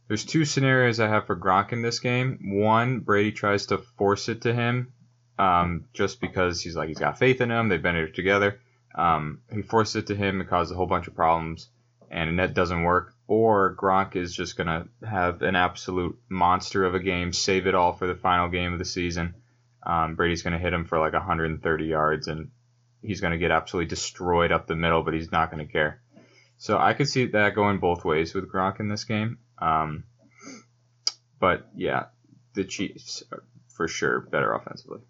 there's two scenarios I have for Gronk in this game. One, Brady tries to force it to him. Um, just because he's like he's got faith in him, they've been here together. Um, he forced it to him and caused a whole bunch of problems, and that doesn't work. Or Gronk is just gonna have an absolute monster of a game, save it all for the final game of the season. Um, Brady's gonna hit him for like one hundred thirty yards, and he's gonna get absolutely destroyed up the middle, but he's not gonna care. So I could see that going both ways with Gronk in this game. Um, but yeah, the Chiefs are for sure better offensively.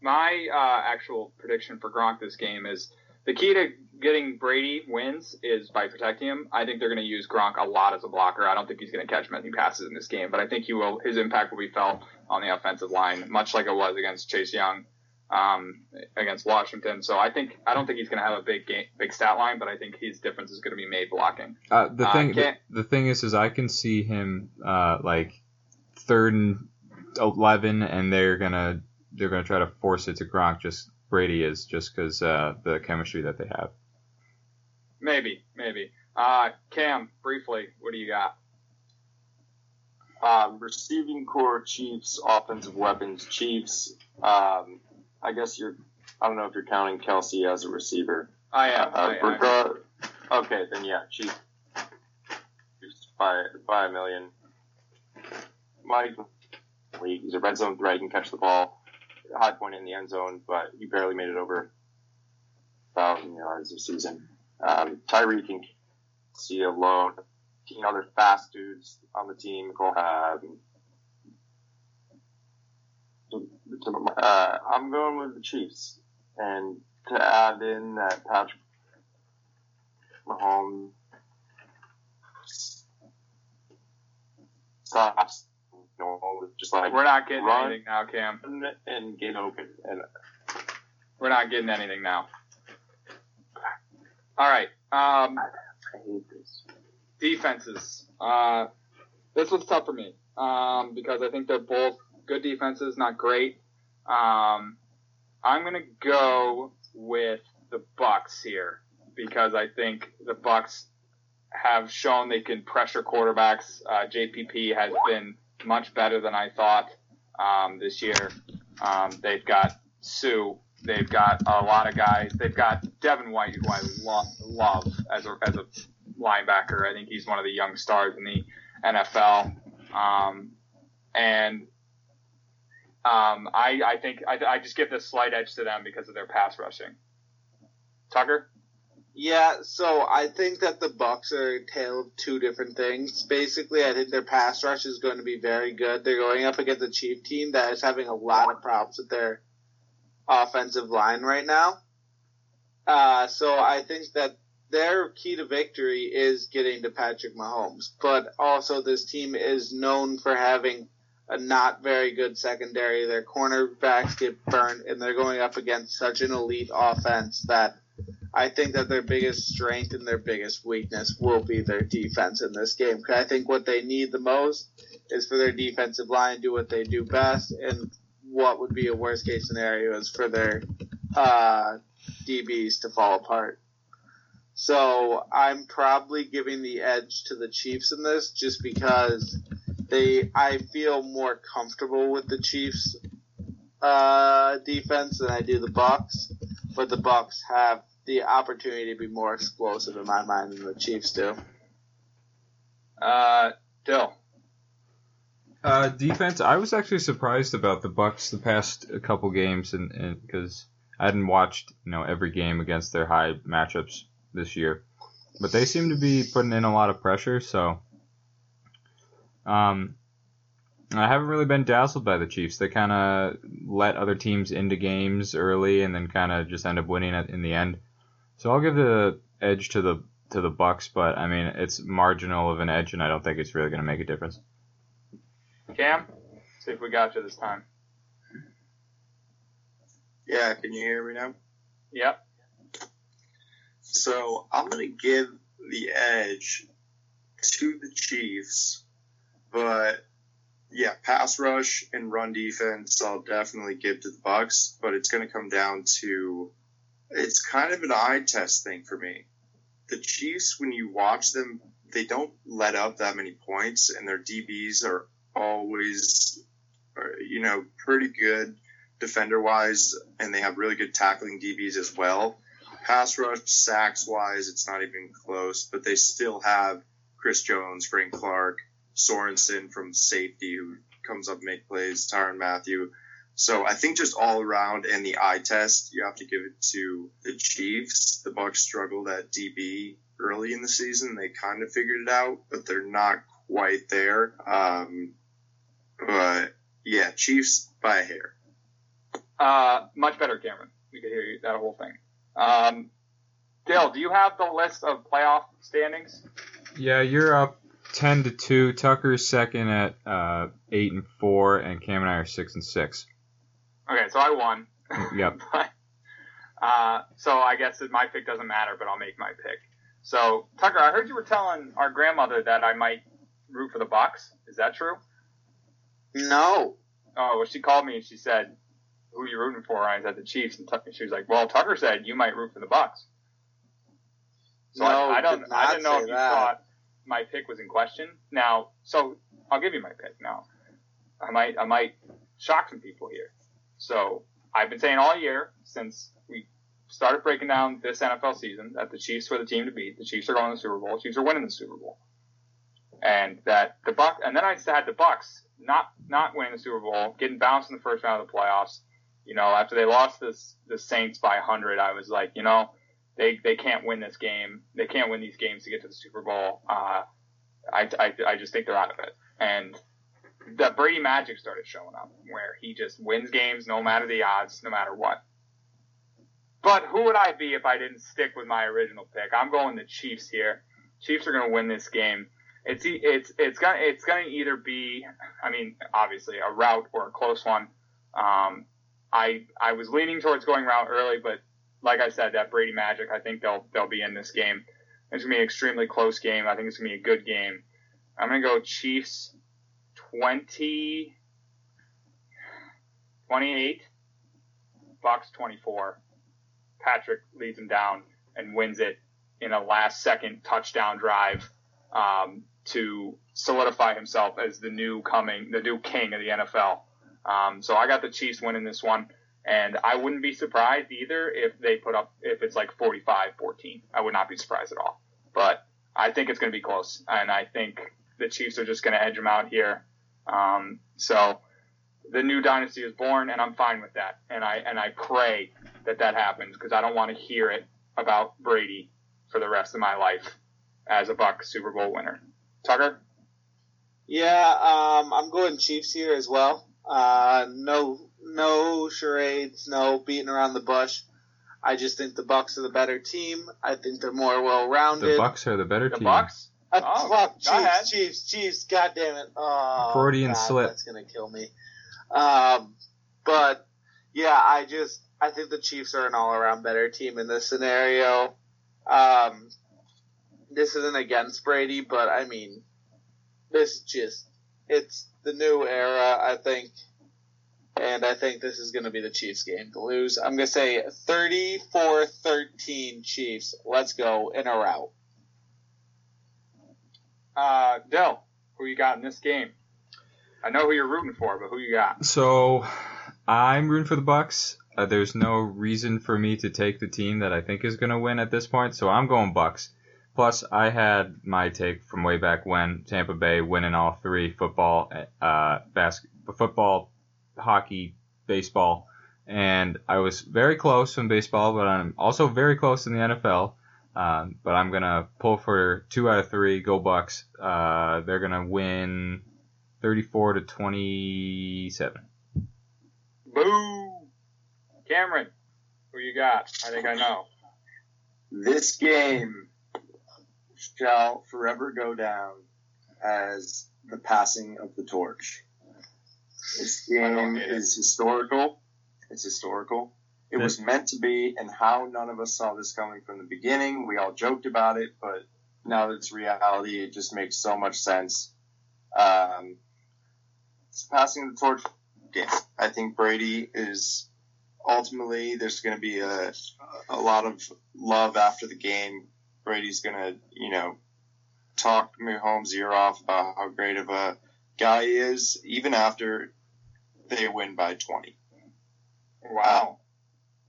My uh, actual prediction for Gronk this game is the key to getting Brady wins is by protecting him. I think they're going to use Gronk a lot as a blocker. I don't think he's going to catch many passes in this game, but I think he will. His impact will be felt on the offensive line, much like it was against Chase Young, um, against Washington. So I think I don't think he's going to have a big game, big stat line, but I think his difference is going to be made blocking. Uh, the thing, uh, the, the thing is, is I can see him uh, like third and eleven, and they're going to. They're going to try to force it to Gronk, just Brady is, just because uh, the chemistry that they have. Maybe, maybe. Uh, Cam, briefly, what do you got? Uh, receiving core, Chiefs, offensive weapons, Chiefs. Um, I guess you're – I don't know if you're counting Kelce as a receiver. I am. Uh, I am. Regard, okay, then, yeah, Chiefs by, by a million. Mike, he's a red zone threat, he can catch the ball. High point in the end zone, but he barely made it over one thousand yards this season. Um, Tyreek can see alone. fifteen other fast dudes on the team. Um, uh, I'm going with the Chiefs. And to add in that Patrick Mahomes stops. Just like we're not getting run, anything now, Cam. And get open. And we're not getting anything now. All right. Um, I hate this. Defenses. Uh, this was tough for me um, because I think they're both good defenses, not great. Um, I'm gonna go with the Bucs here because I think the Bucs have shown they can pressure quarterbacks. Uh, J P P has been much better than I thought um, this year. Um, they've got Sue, They've got a lot of guys. They've got Devin White, who I love, love as a as a linebacker. I think he's one of the young stars in the N F L. Um, and um, I, I think I, I just give this slight edge to them because of their pass rushing. Tucker? Yeah, so I think that the Bucs are tailed two different things. Basically, I think their pass rush is going to be very good. They're going up against a Chief team that is having a lot of problems with their offensive line right now. Uh, so I think that their key to victory is getting to Patrick Mahomes. But also this team is known for having a not very good secondary. Their cornerbacks get burnt, and they're going up against such an elite offense that I think that their biggest strength and their biggest weakness will be their defense in this game. I think what they need the most is for their defensive line to do what they do best, and what would be a worst-case scenario is for their uh, D Bs to fall apart. So I'm probably giving the edge to the Chiefs in this just because they I feel more comfortable with the Chiefs uh, defense than I do the Bucs, but the Bucs have the opportunity to be more explosive in my mind than the Chiefs do. Uh, Dill. Uh, defense, I was actually surprised about the Bucs the past couple games, and, and because I hadn't watched you know every game against their high matchups this year, but they seem to be putting in a lot of pressure. So, um, I haven't really been dazzled by the Chiefs. They kind of let other teams into games early, and then kind of just end up winning it in the end. So I'll give the edge to the to the Bucs, but I mean it's marginal of an edge, and I don't think it's really going to make a difference. Cam, see if we got you this time. Yeah, can you hear me now? Yep. So I'm going to give the edge to the Chiefs, but yeah, pass rush and run defense I'll definitely give to the Bucs, but it's going to come down to, it's kind of an eye test thing for me. The Chiefs, when you watch them, they don't let up that many points, and their D Bs are always, you know, pretty good defender-wise, and they have really good tackling D Bs as well. Pass rush, sacks-wise, it's not even close, but they still have Chris Jones, Frank Clark, Sorensen from safety who comes up and make plays, Tyrann Mathieu. So I think just all around and the eye test, you have to give it to the Chiefs. The Bucs struggled at D B early in the season. They kind of figured it out, but they're not quite there. Um, But, yeah, Chiefs by a hair. Uh, much better, Cameron. We could hear you, that whole thing. Um, Dale, do you have the list of playoff standings? Yeah, you're up ten to two. Tucker's second at uh, eight and four, and Cam and I are six and six. Okay, so I won. Yep. but, uh, so I guess my pick doesn't matter, but I'll make my pick. So, Tucker, I heard you were telling our grandmother that I might root for the Bucs. Is that true? No. Oh, well, she called me and she said, who are you rooting for? And I said, the Chiefs. And Tucker, she was like, well, Tucker said you might root for the Bucs. So no, I, I don't did not I didn't know if that. You thought my pick was in question. Now, so I'll give you my pick now. I might I might shock some people here. So I've been saying all year since we started breaking down this N F L season that the Chiefs were the team to beat. The Chiefs are going to the Super Bowl. The Chiefs are winning the Super Bowl. And that the Bucs, and then I had the Bucs not not winning the Super Bowl, getting bounced in the first round of the playoffs. You know, after they lost this the Saints by one hundred, I was like, you know, they they can't win this game. They can't win these games to get to the Super Bowl. Uh, I, I, I just think they're out of it. And the Brady magic started showing up, where he just wins games no matter the odds, no matter what. But who would I be if I didn't stick with my original pick? I'm going the Chiefs here. Chiefs are going to win this game. It's it's it's gonna it's gonna either be, I mean, obviously a rout or a close one. Um, I I was leaning towards going route early, but like I said, that Brady magic, I think they'll they'll be in this game. It's gonna be an extremely close game. I think it's gonna be a good game. I'm gonna go Chiefs twenty, twenty-eight, Bucs twenty-four. Patrick leads them down and wins it in a last second touchdown drive. Um, to solidify himself as the new coming, the new king of the N F L. Um, so I got the Chiefs winning this one, And I wouldn't be surprised either if they put up, if it's like forty-five fourteen. I would not be surprised at all. But I think it's going to be close. And I think the Chiefs are just going to edge them out here. Um, so the new dynasty is born, and I'm fine with that. And I, and I pray that that happens, because I don't want to hear it about Brady for the rest of my life as a Bucs Super Bowl winner. Tucker? Yeah, um, I'm going Chiefs here as well. Uh, no, no charades, no beating around the bush. I just think the Bucs are the better team. I think they're more well-rounded. The Bucs are the better the team. The Bucs? Uh, oh, fuck, Chiefs, Chiefs, Chiefs, God damn it. Oh, Freudian God, slip. That's going to kill me. Um, but, yeah, I just – I think the Chiefs are an all-around better team in this scenario. Um, this isn't against Brady, but, I mean, this just – it's the new era, I think. And I think this is going to be the Chiefs' game to lose. I'm going to say thirty-four thirteen Chiefs. Let's go in a rout. Uh, Del, who you got in this game? I know who you're rooting for, but who you got? So, I'm rooting for the Bucs. Uh, there's no reason for me to take the team that I think is going to win at this point, so I'm going Bucs. Plus, I had my take from way back when, Tampa Bay winning all three, football, uh, basketball, football, hockey, baseball, and I was very close in baseball, but I'm also very close in the N F L. Um, but I'm going to pull for two out of three, go Bucs. Uh, they're going to win thirty-four to twenty-seven. Boo! Cameron, who you got? I think I know. This game shall forever go down as the passing of the torch. This game is historical. It's historical. It was meant to be, and how none of us saw this coming from the beginning. We all joked about it, but now that it's reality, it just makes so much sense. Um, it's passing the torch. Yeah, I think Brady is ultimately, there's going to be a, a lot of love after the game. Brady's going to, you know, talk Mahomes' ear off about how great of a guy he is, even after they win by twenty. Wow. Um,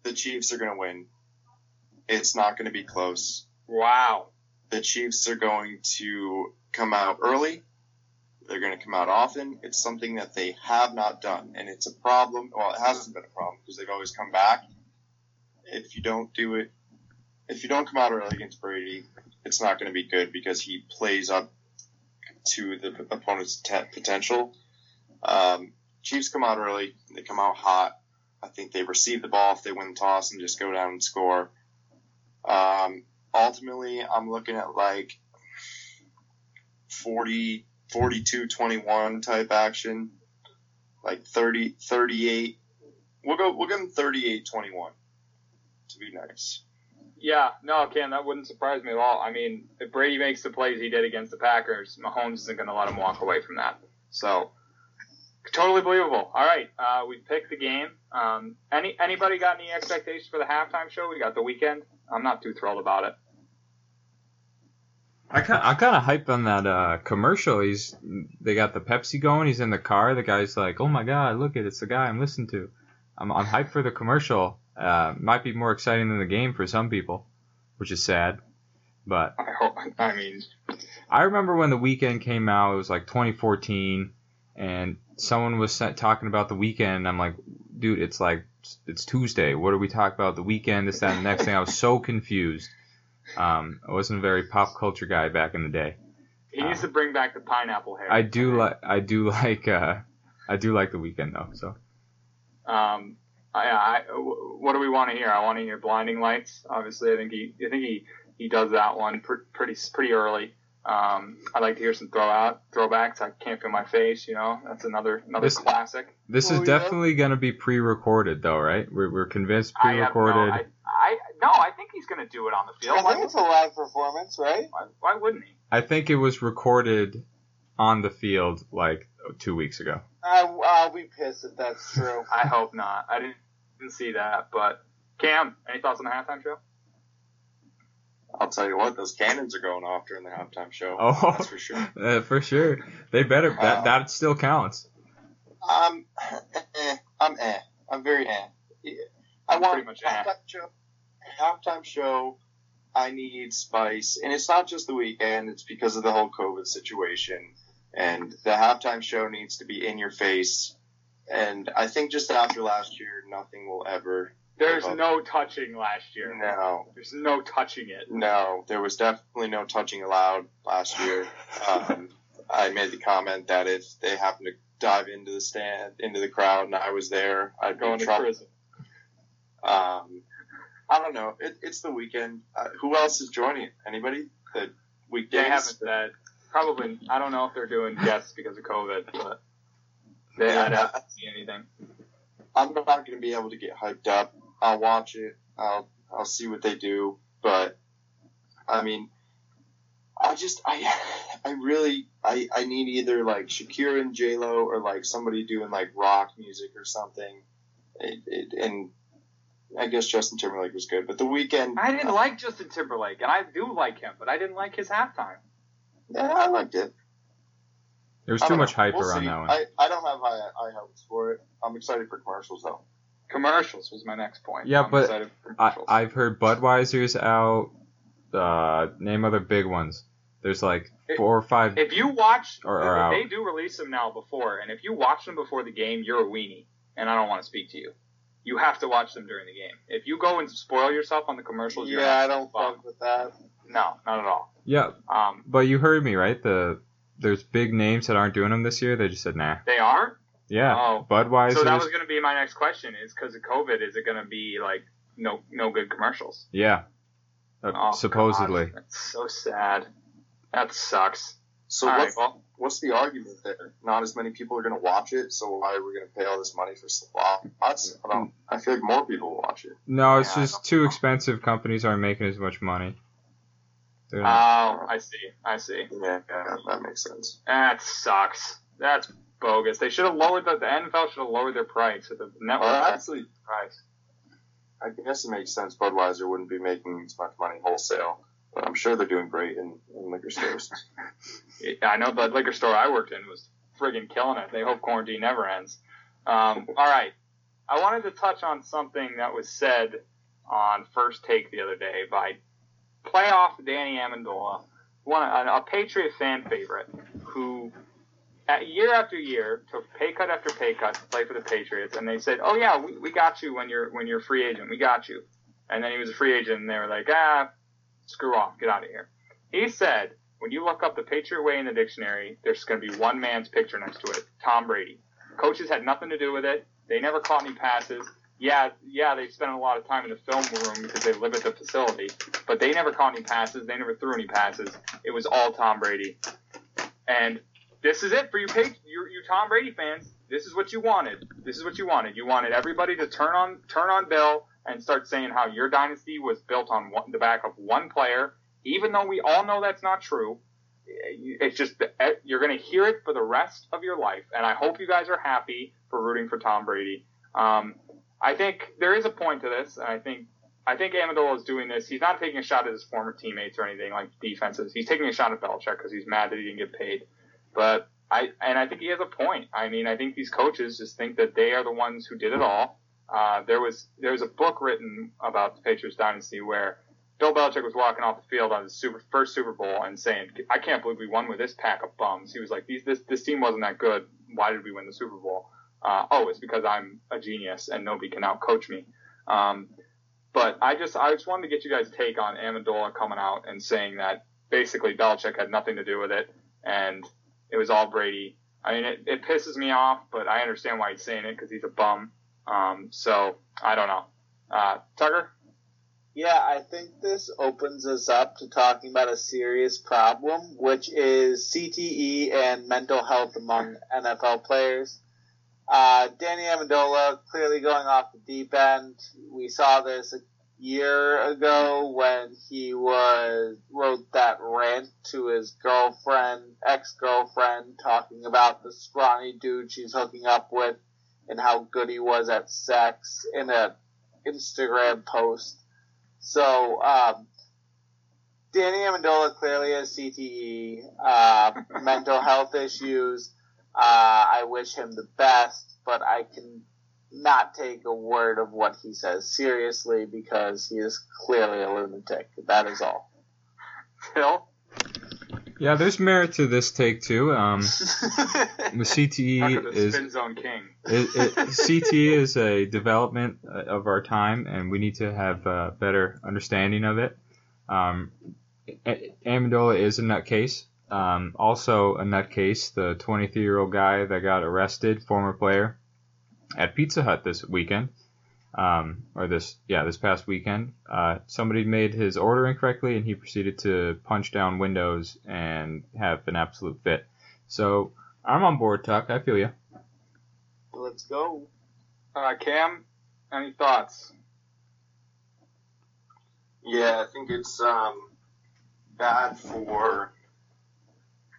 The Chiefs are going to win. It's not going to be close. Wow. The Chiefs are going to come out early. They're going to come out often. It's something that they have not done, and it's a problem. Well, it hasn't been a problem because they've always come back. If you don't do it, if you don't come out early against Brady, it's not going to be good because he plays up to the opponent's t- potential. Um, Chiefs come out early. They come out hot. I think they receive the ball if they win the toss and just go down and score. Um, ultimately, I'm looking at like forty, forty-two twenty-one type action, like thirty, thirty-eight. We'll go, we'll give them thirty-eight twenty-one to be nice. Yeah, no, Cam, that wouldn't surprise me at all. I mean, if Brady makes the plays he did against the Packers, Mahomes isn't going to let him walk away from that. So, totally believable. All right, uh, we picked the game. Um, any anybody got any expectations for the halftime show? We got The Weeknd. I'm not too thrilled about it. I kind I kind of hyped on that uh, commercial. He's they got the Pepsi going. He's in the car. The guy's like, "Oh my God, look it! It's the guy I'm listening to." I'm I'm hyped for the commercial. Uh, might be more exciting than the game for some people, which is sad. But I hope. I mean, I remember when The Weeknd came out. It was like twenty fourteen, and someone was talking about The Weeknd, and I'm like, dude, it's like, it's Tuesday. What are we talking about? The Weeknd, this, that, and the next thing. I was so confused. Um, I wasn't a very pop culture guy back in the day. He needs um, to bring back the pineapple hair. I do like, I do like, uh, I do like The Weeknd though. So, um, I, I, what do we want to hear? I want to hear Blinding Lights. Obviously, I think he, I think he, he does that one pr- pretty, pretty early. Um, I'd like to hear some throw out throwbacks. I Can't Feel My Face, you know. That's another another this, classic. This is oh, definitely yeah. going to be pre-recorded, though, right? We're, we're convinced pre-recorded. I, have, no, I, I no, I think he's going to do it on the field. I think it's a live performance, right? Why, why wouldn't he? I think it was recorded on the field like two weeks ago. I, I'll be pissed if that's true. I hope not. I didn't, didn't see that. But Cam, any thoughts on the halftime show? I'll tell you what, those cannons are going off during the halftime show. Oh, that's for sure. Uh, for sure. They better. That, uh, that still counts. I'm eh, I'm eh. I'm very eh. I'm pretty much halftime amped. Show, halftime show, I need spice. And it's not just The Weeknd. It's because of the whole COVID situation. And the halftime show needs to be in your face. And I think just after last year, nothing will ever... There's no touching last year. No. There's no touching it. No, there was definitely no touching allowed last year. um, I made the comment that if they happened to dive into the stand, into the crowd, and I was there, I'd go into prison. Um, I don't know. It, it's The Weeknd. Uh, who else is joining it? Anybody? The Weeknd. They haven't said. Probably. I don't know if they're doing guests because of COVID, but they yeah, I don't see anything. I'm not going to be able to get hyped up. I'll watch it. I'll I'll see what they do. But, I mean, I just, I I really, I, I need either, like, Shakira and J-Lo or, like, somebody doing, like, rock music or something. It, it, and I guess Justin Timberlake was good. But The Weeknd... I didn't uh, like Justin Timberlake, and I do like him, but I didn't like his halftime. Yeah, I liked it. There was too much hype we'll around see. that one. I, I don't have high, high hopes for it. I'm excited for commercials, though. Commercials was my next point. Yeah, I'm but I, I've heard Budweiser's out. Uh, name other big ones. There's like if, four or five. If you watch, or, or they out. do release them now before, and if you watch them before the game, you're a weenie, and I don't want to speak to you. You have to watch them during the game. If you go and spoil yourself on the commercials, yeah, you're I don't fuck with that. No, not at all. Yeah, um, but you heard me right. The there's big names that aren't doing them this year. They just said nah. They are. Yeah, oh. Budweiser. So that was going to be my next question: is because of COVID, is it going to be like no, no good commercials? Yeah, uh, oh, supposedly. God. That's so sad. That sucks. So all what's, right, well, what's the argument there? Not as many people are going to watch it, so why are we going to pay all this money for slots? I don't. I feel like more people will watch it. No, it's yeah, just too know. expensive. Companies aren't making as much money. They're not. Oh, I see. I see. Yeah, yeah, that makes sense. That sucks. That's. Bogus. They should have lowered the, the N F L should have lowered their price. The network well, actually, price. I guess it makes sense. Budweiser wouldn't be making as much money wholesale, but I'm sure they're doing great in, in liquor stores. yeah, I know the liquor store I worked in was friggin' killing it. They hope quarantine never ends. Um, all right, I wanted to touch on something that was said on First Take the other day by playoff Danny Amendola, one a, a Patriot fan favorite who. Year after year, took pay cut after pay cut to play for the Patriots, and they said, "Oh yeah, we, we got you when you're when you're a free agent, we got you." And then he was a free agent, and they were like, "Ah, screw off, get out of here." He said, "When you look up the Patriot way in the dictionary, there's going to be one man's picture next to it: Tom Brady. Coaches had nothing to do with it. They never caught any passes. Yeah, yeah, they spent a lot of time in the film room because they live at the facility, but they never caught any passes. They never threw any passes. It was all Tom Brady." And this is it for you, page, you, you Tom Brady fans. This is what you wanted. This is what you wanted. You wanted everybody to turn on turn on Bill and start saying how your dynasty was built on one, the back of one player, even though we all know that's not true. It's just you're going to hear it for the rest of your life, and I hope you guys are happy for rooting for Tom Brady. Um, I think there is a point to this, and I think I think Amendola is doing this. He's not taking a shot at his former teammates or anything like defenses. He's taking a shot at Belichick because he's mad that he didn't get paid. But I and I think he has a point. I mean, I think these coaches just think that they are the ones who did it all. Uh, there was there was a book written about the Patriots dynasty where Bill Belichick was walking off the field on his super, first Super Bowl and saying, "I can't believe we won with this pack of bums." He was like, "These this this team wasn't that good. Why did we win the Super Bowl? Uh, oh, it's because I'm a genius and nobody can outcoach me." Um, but I just I just wanted to get you guys' take on Amendola coming out and saying that basically Belichick had nothing to do with it and it was all Brady. I mean, it, it pisses me off, but I understand why he's saying it because he's a bum. Um, so, I don't know. Uh, Tucker? Yeah, I think this opens us up to talking about a serious problem, which is C T E and mental health among N F L players. Uh, Danny Amendola clearly going off the deep end. We saw this a year ago when he was wrote that rant to his girlfriend, ex-girlfriend, talking about the scrawny dude she's hooking up with and how good he was at sex in an Instagram post. So, um, Danny Amendola clearly has C T E, uh, mental health issues. Uh, I wish him the best, but I can not take a word of what he says seriously because he is clearly a lunatic. That is all. Phil? Yeah, there's merit to this take too. Um, the C T E is spin zone king. It, it, C T E is a development of our time, and we need to have a better understanding of it. Um, Amendola is a nutcase. Um, also a nutcase, the twenty-three-year-old guy that got arrested, former player, at Pizza Hut this weekend, um, or this yeah this past weekend. Uh, somebody made his order incorrectly, and he proceeded to punch down windows and have an absolute fit. So I'm on board, Tuck. I feel you. Let's go. Uh, Cam, any thoughts? Yeah, I think it's um, bad for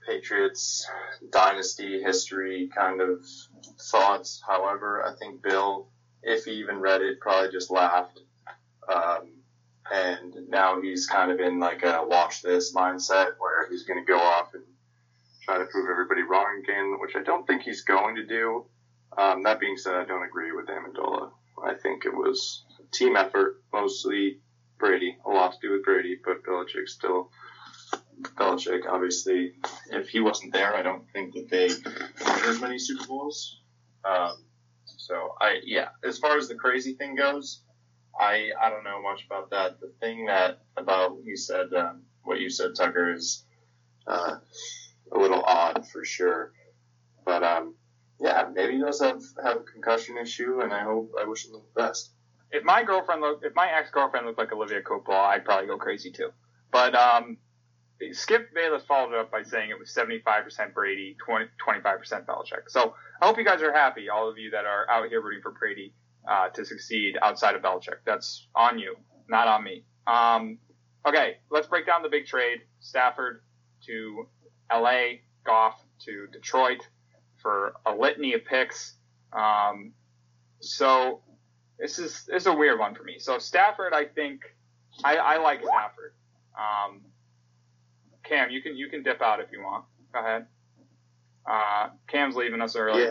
Patriots dynasty history kind of thoughts. However, I think Bill, if he even read it, probably just laughed. Um, and now he's kind of in like a watch this mindset where he's going to go off and try to prove everybody wrong again, which I don't think he's going to do. Um, that being said, I don't agree with Amendola. I think it was a team effort, mostly Brady. A lot to do with Brady, but Belichick still... Belichick, obviously, if he wasn't there, I don't think that they won as many Super Bowls. Um, so, I yeah, as far as the crazy thing goes, I, I don't know much about that. The thing that about you said, um, what you said, Tucker, is uh, a little odd for sure. But, um, yeah, maybe he does have, have a concussion issue, and I hope I wish him the best. If my girlfriend looked, if my ex-girlfriend looked like Olivia Coppola, I'd probably go crazy too. But, um... Skip Bayless followed it up by saying it was seventy-five percent Brady, twenty, twenty-five percent Belichick. So I hope you guys are happy, all of you that are out here rooting for Brady uh, to succeed outside of Belichick. That's on you, not on me. Um, okay, let's break down the big trade. Stafford to L A, Goff to Detroit for a litany of picks. Um, so this is, this is a weird one for me. So Stafford, I think – I I like Stafford. Um Cam, you can you can dip out if you want. Go ahead. Uh, Cam's leaving us early. Yeah.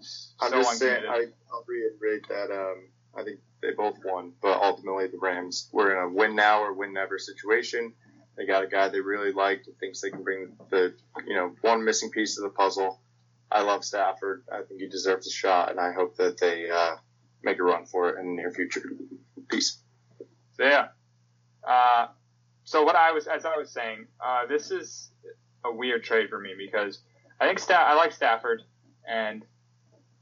So I'm just saying, I, I'll reiterate that um, I think they both won, but ultimately the Rams were in a win now or win never situation. They got a guy they really liked and thinks they can bring the you know one missing piece of the puzzle. I love Stafford. I think he deserves a shot, and I hope that they uh, make a run for it in the near future. Peace. So, yeah. Uh, So what I was, as I was saying, uh, this is a weird trade for me because I think Sta- I like Stafford, and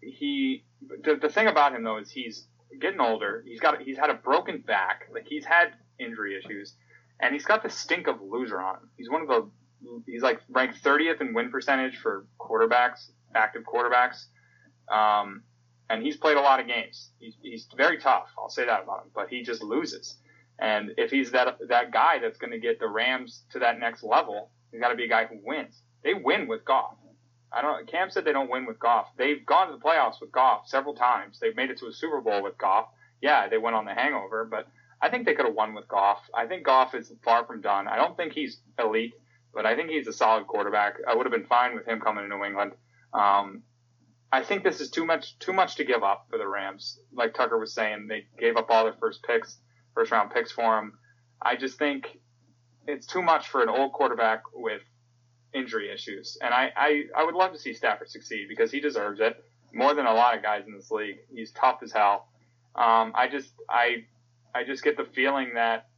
he. The, the thing about him though is he's getting older. He's got he's had a broken back, like he's had injury issues, and he's got the stink of loser on him. He's one of the he's like ranked thirtieth in win percentage for quarterbacks, active quarterbacks, um, and he's played a lot of games. He's, he's very tough. I'll say that about him, but he just loses. And if he's that that guy that's going to get the Rams to that next level, he's got to be a guy who wins. They win with Goff. I don't. Cam said they don't win with Goff. They've gone to the playoffs with Goff several times. They've made it to a Super Bowl with Goff. Yeah, they went on the hangover, but I think they could have won with Goff. I think Goff is far from done. I don't think he's elite, but I think he's a solid quarterback. I would have been fine with him coming to New England. Um, I think this is too much too much to give up for the Rams. Like Tucker was saying, they gave up all their first picks. First round picks for him. I just think it's too much for an old quarterback with injury issues. And I, I, I would love to see Stafford succeed because he deserves it more than a lot of guys in this league. He's tough as hell. Um, I just, I, I just get the feeling that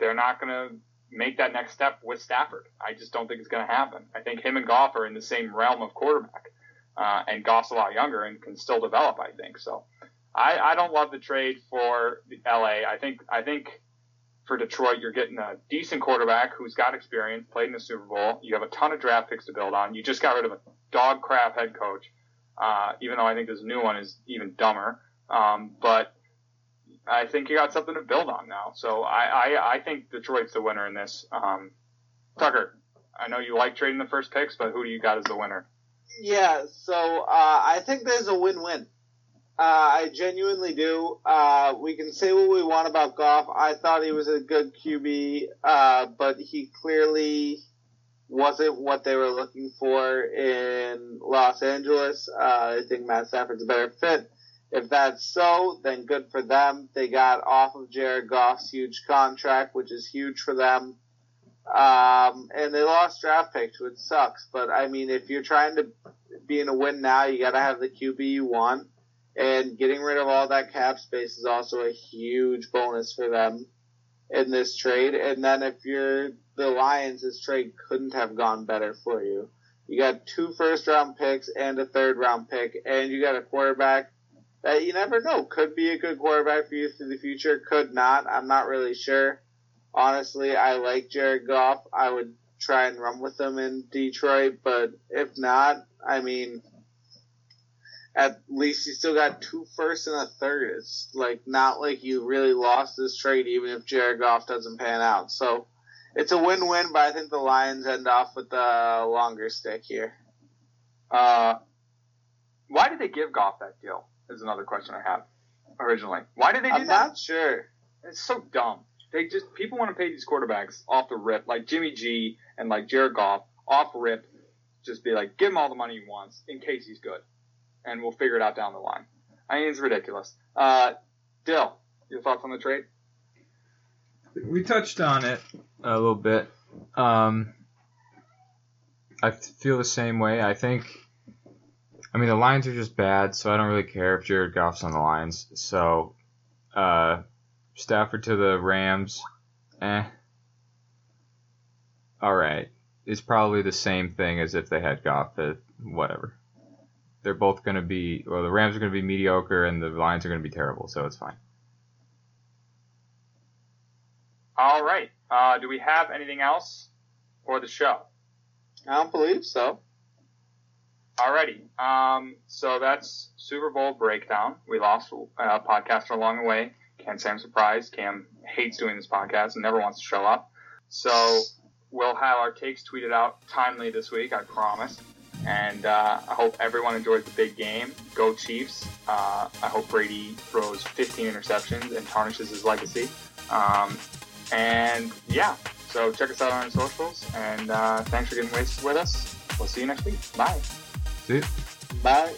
they're not going to make that next step with Stafford. I just don't think it's going to happen. I think him and Goff are in the same realm of quarterback, uh, and Goff's a lot younger and can still develop, I think. So, I, I don't love the trade for L A. I think I think for Detroit, you're getting a decent quarterback who's got experience, played in the Super Bowl. You have a ton of draft picks to build on. You just got rid of a dog crap head coach, uh, even though I think this new one is even dumber. Um, but I think you got something to build on now. So I, I, I think Detroit's the winner in this. Um, Tucker, I know you like trading the first picks, but who do you got as the winner? Yeah, so uh, I think there's a win-win. Uh, I genuinely do. Uh, we can say what we want about Goff. I thought he was a good Q B, uh, but he clearly wasn't what they were looking for in Los Angeles. Uh, I think Matt Stafford's a better fit. If that's so, then good for them. They got off of Jared Goff's huge contract, which is huge for them. Um, and they lost draft picks, which sucks. But, I mean, if you're trying to be in a win now, you got to have the Q B you want. And getting rid of all that cap space is also a huge bonus for them in this trade. And then if you're the Lions, this trade couldn't have gone better for you. You got two first-round picks and a third-round pick, and you got a quarterback that you never know could be a good quarterback for you through the future, could not. I'm not really sure. Honestly, I like Jared Goff. I would try and run with him in Detroit, but if not, I mean, at least you still got two firsts and a third. It's like not like you really lost this trade, even if Jared Goff doesn't pan out. So it's a win-win, but I think the Lions end off with the longer stick here. Uh, why did they give Goff that deal? Is another question I have originally. Why did they do I'm that? I'm not sure. It's so dumb. They just people want to pay these quarterbacks off the rip, like Jimmy G and like Jared Goff off rip. Just be like, give him all the money he wants in case he's good, and we'll figure it out down the line. I mean, it's ridiculous. Uh, Dill, your thoughts on the trade? We touched on it a little bit. Um, I feel the same way. I think. I mean, the Lions are just bad, so I don't really care if Jared Goff's on the Lions. So, uh, Stafford to the Rams, eh. All right. It's probably the same thing as if they had Goff, but whatever. They're both going to be, well, the Rams are going to be mediocre, and the Lions are going to be terrible, so it's fine. All right. Uh, do we have anything else for the show? I don't believe so. Alrighty, um, so that's Super Bowl breakdown. We lost a podcaster along the way. Can't say I'm surprised. Cam hates doing this podcast and never wants to show up. So we'll have our takes tweeted out timely this week, I promise. And uh, I hope everyone enjoys the big game. Go Chiefs. Uh, I hope Brady throws fifteen interceptions and tarnishes his legacy. Um, and yeah, so check us out on our socials. And uh, thanks for getting wasted with us. We'll see you next week. Bye. Bye.